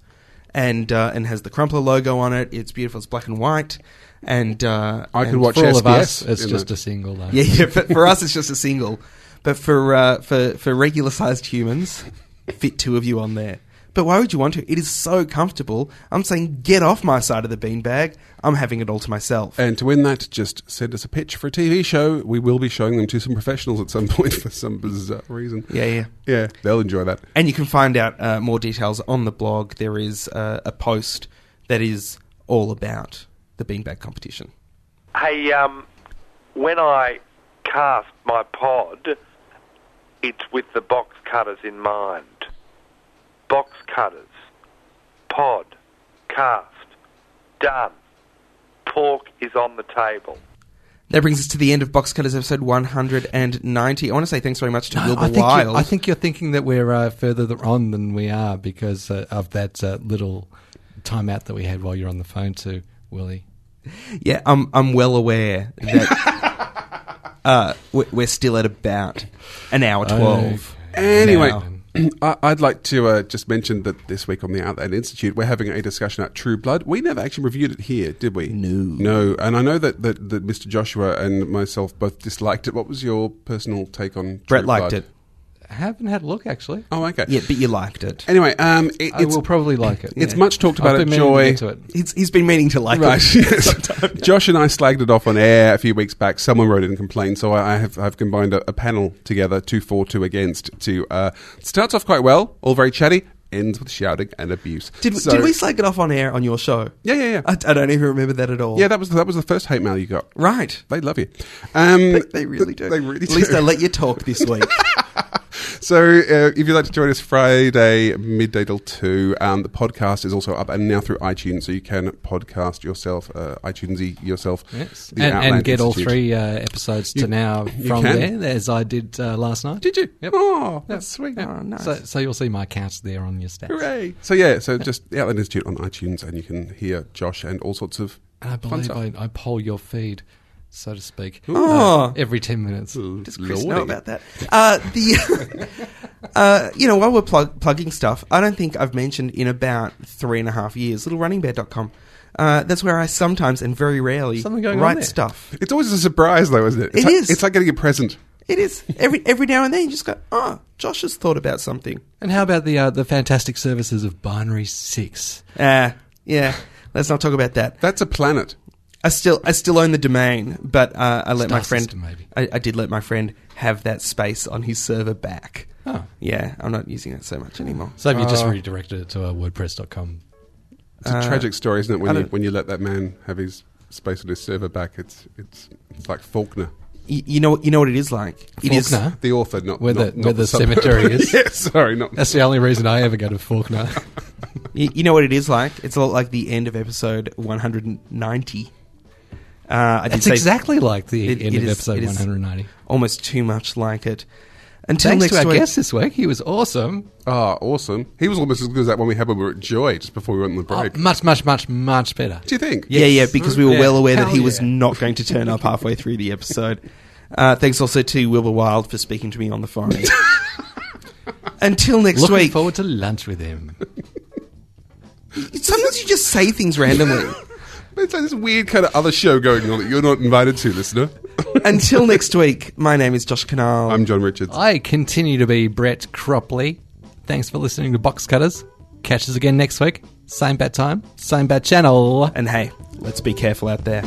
and uh, and has the crumpler logo on it. It's beautiful. It's black and white. And uh, I could watch S B S. For all of us, it's just a single. Though. Yeah, yeah. For, for us, it's just a single. But for uh, for for regular-sized humans, fit two of you on there. But why would you want to? It is so comfortable. I'm saying, get off my side of the beanbag. I'm having it all to myself. And to win that, just send us a pitch for a T V show. We will be showing them to some professionals at some point for some bizarre reason. Yeah, yeah. Yeah, they'll enjoy that. And you can find out uh, more details on the blog. There is uh, a post that is all about the beanbag competition. Hey, um, when I cast my pod, it's with the box cutters in mind. Box cutters, pod, cast, done. Pork is on the table. That brings us to the end of Box Cutters episode one hundred ninety. I want to say thanks very much to no, Wilbur I think Wilde. I think you're thinking that we're uh, further on than we are because uh, of that uh, little timeout that we had while you're on the phone to Willie. Yeah, I'm, I'm well aware that uh, we're still at about an hour twelve. Oh, anyway... Now. I'd like to uh, just mention that this week on the Outland Institute, we're having a discussion about True Blood. We never actually reviewed it here, did we? No. No. And I know that, that, that Mister Joshua and myself both disliked it. What was your personal take on True Brett Blood? Brett liked it. I haven't had a look, actually. Oh, okay. Yeah, but you liked it. Anyway, um, it, it's, I will probably like it. It's yeah. much talked about at Joy. It. He's, he's been meaning to like right. it. Sometimes. Josh and I slagged it off on air a few weeks back. Someone wrote in and complained, so I have I've combined a, a panel together, two for, two against. To uh, starts off quite well, all very chatty, ends with shouting and abuse. Did we, so, did we slag it off on air on your show? Yeah, yeah, yeah. I, I don't even remember that at all. Yeah, that was that was the first hate mail you got. Right, they love you. Um, they, they really do. They really at do. At least they let you talk this week. So uh, if you'd like to join us Friday, midday till two, um, the podcast is also up and now through iTunes, so you can podcast yourself, uh, iTunesy yourself. Yes. And, and get Institute. all three uh, episodes you, to now from there, as I did uh, last night. Did you? Yep. Oh, that's yep. sweet. Yep. Oh, nice. So, so you'll see my counts there on your stats. Hooray. So yeah, so just the Outland Institute on iTunes, and you can hear Josh and all sorts of and I believe I, I poll your feed. So to speak, oh. uh, every ten minutes. Does Chris Lordy. know about that? Uh, the, uh, you know, while we're plug- plugging stuff, I don't think I've mentioned in about three and a half years, little running bear dot com. Uh, that's where I sometimes and very rarely write stuff. It's always a surprise, though, isn't it? It's it like, is. It's like getting a present. It is. Every every now and then you just go, oh, Josh has thought about something. And how about the uh, the fantastic services of Binary six? Uh, yeah, let's not talk about that. That's a planet. I still I still own the domain, but uh, I let Star my friend. System, maybe. I, I did let my friend have that space on his server back. Oh, yeah, I'm not using it so much anymore. So have you uh, just redirected it to uh, WordPress dot com? It's a uh, tragic story, isn't it? When you when you let that man have his space on his server back, it's it's it's like Faulkner. You, you know you know what it is like. Faulkner? It is the author, not where the, not, not where the, the cemetery is. Yeah, sorry, not that's the only reason I ever go to Faulkner. you, you know what it is like. It's a lot like the end of episode one hundred ninety. Uh, I That's did say exactly like the it, end it of is, episode one hundred ninety. Almost too much like it. Until Thanks next to our week. guest this week, he was awesome. Oh, awesome. He was almost as good as that one we had when we were at Joy, just before we went on the break. Oh, much, much, much, much better. Do you think? Yes. Yeah, yeah, because we were yeah. well aware Hell that he yeah. was not going to turn up halfway through the episode. Uh, thanks also to Wilbur Wilde for speaking to me on the phone. Until next Looking week. Looking forward to lunch with him. Sometimes you just say things randomly. It's like this weird kind of other show going on that you're not invited to, listener. Until next week, my name is Josh Canal. I'm John Richards. I continue to be Brett Cropley. Thanks for listening to Box Cutters. Catch us again next week. Same bad time, same bad channel. And hey, let's be careful out there.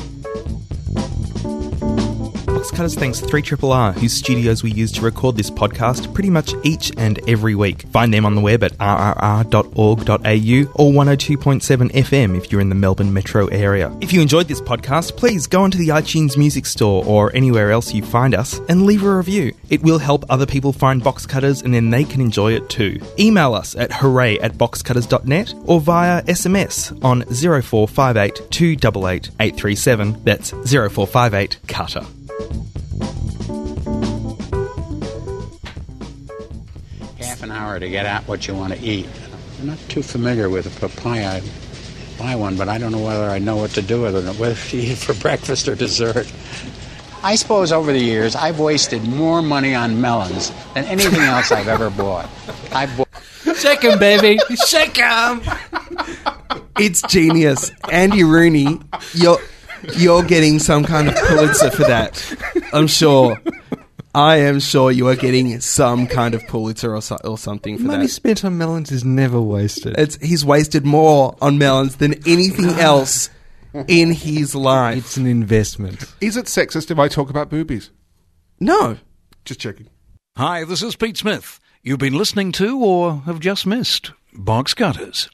Box Cutters thanks three R R R, whose studios we use to record this podcast pretty much each and every week. Find them on the web at r r r dot org dot a u or one oh two point seven F M if you're in the Melbourne metro area. If you enjoyed this podcast, please go onto the iTunes Music Store or anywhere else you find us and leave a review. It will help other people find Box Cutters and then they can enjoy it too. Email us at hooray at boxcutters dot net or via S M S on zero four five eight, two eight eight, eight three seven. That's zero four five eight, cutter. Half an hour to get out what you want to eat. I'm not too familiar with a papaya. I buy one, but I don't know whether I know what to do with it, whether to eat it for breakfast or dessert. I suppose over the years, I've wasted more money on melons than anything else I've ever bought. I've bought... Shake 'em, baby. Shake 'em. It's genius. Andy Rooney, you're... You're getting some kind of Pulitzer for that. I'm sure. I am sure you are getting some kind of Pulitzer or, so, or something for Money that. Money spent on melons is never wasted. It's, he's wasted more on melons than anything else in his life. It's an investment. Is it sexist if I talk about boobies? No. Just checking. Hi, this is Pete Smith. You've been listening to or have just missed Box Cutters.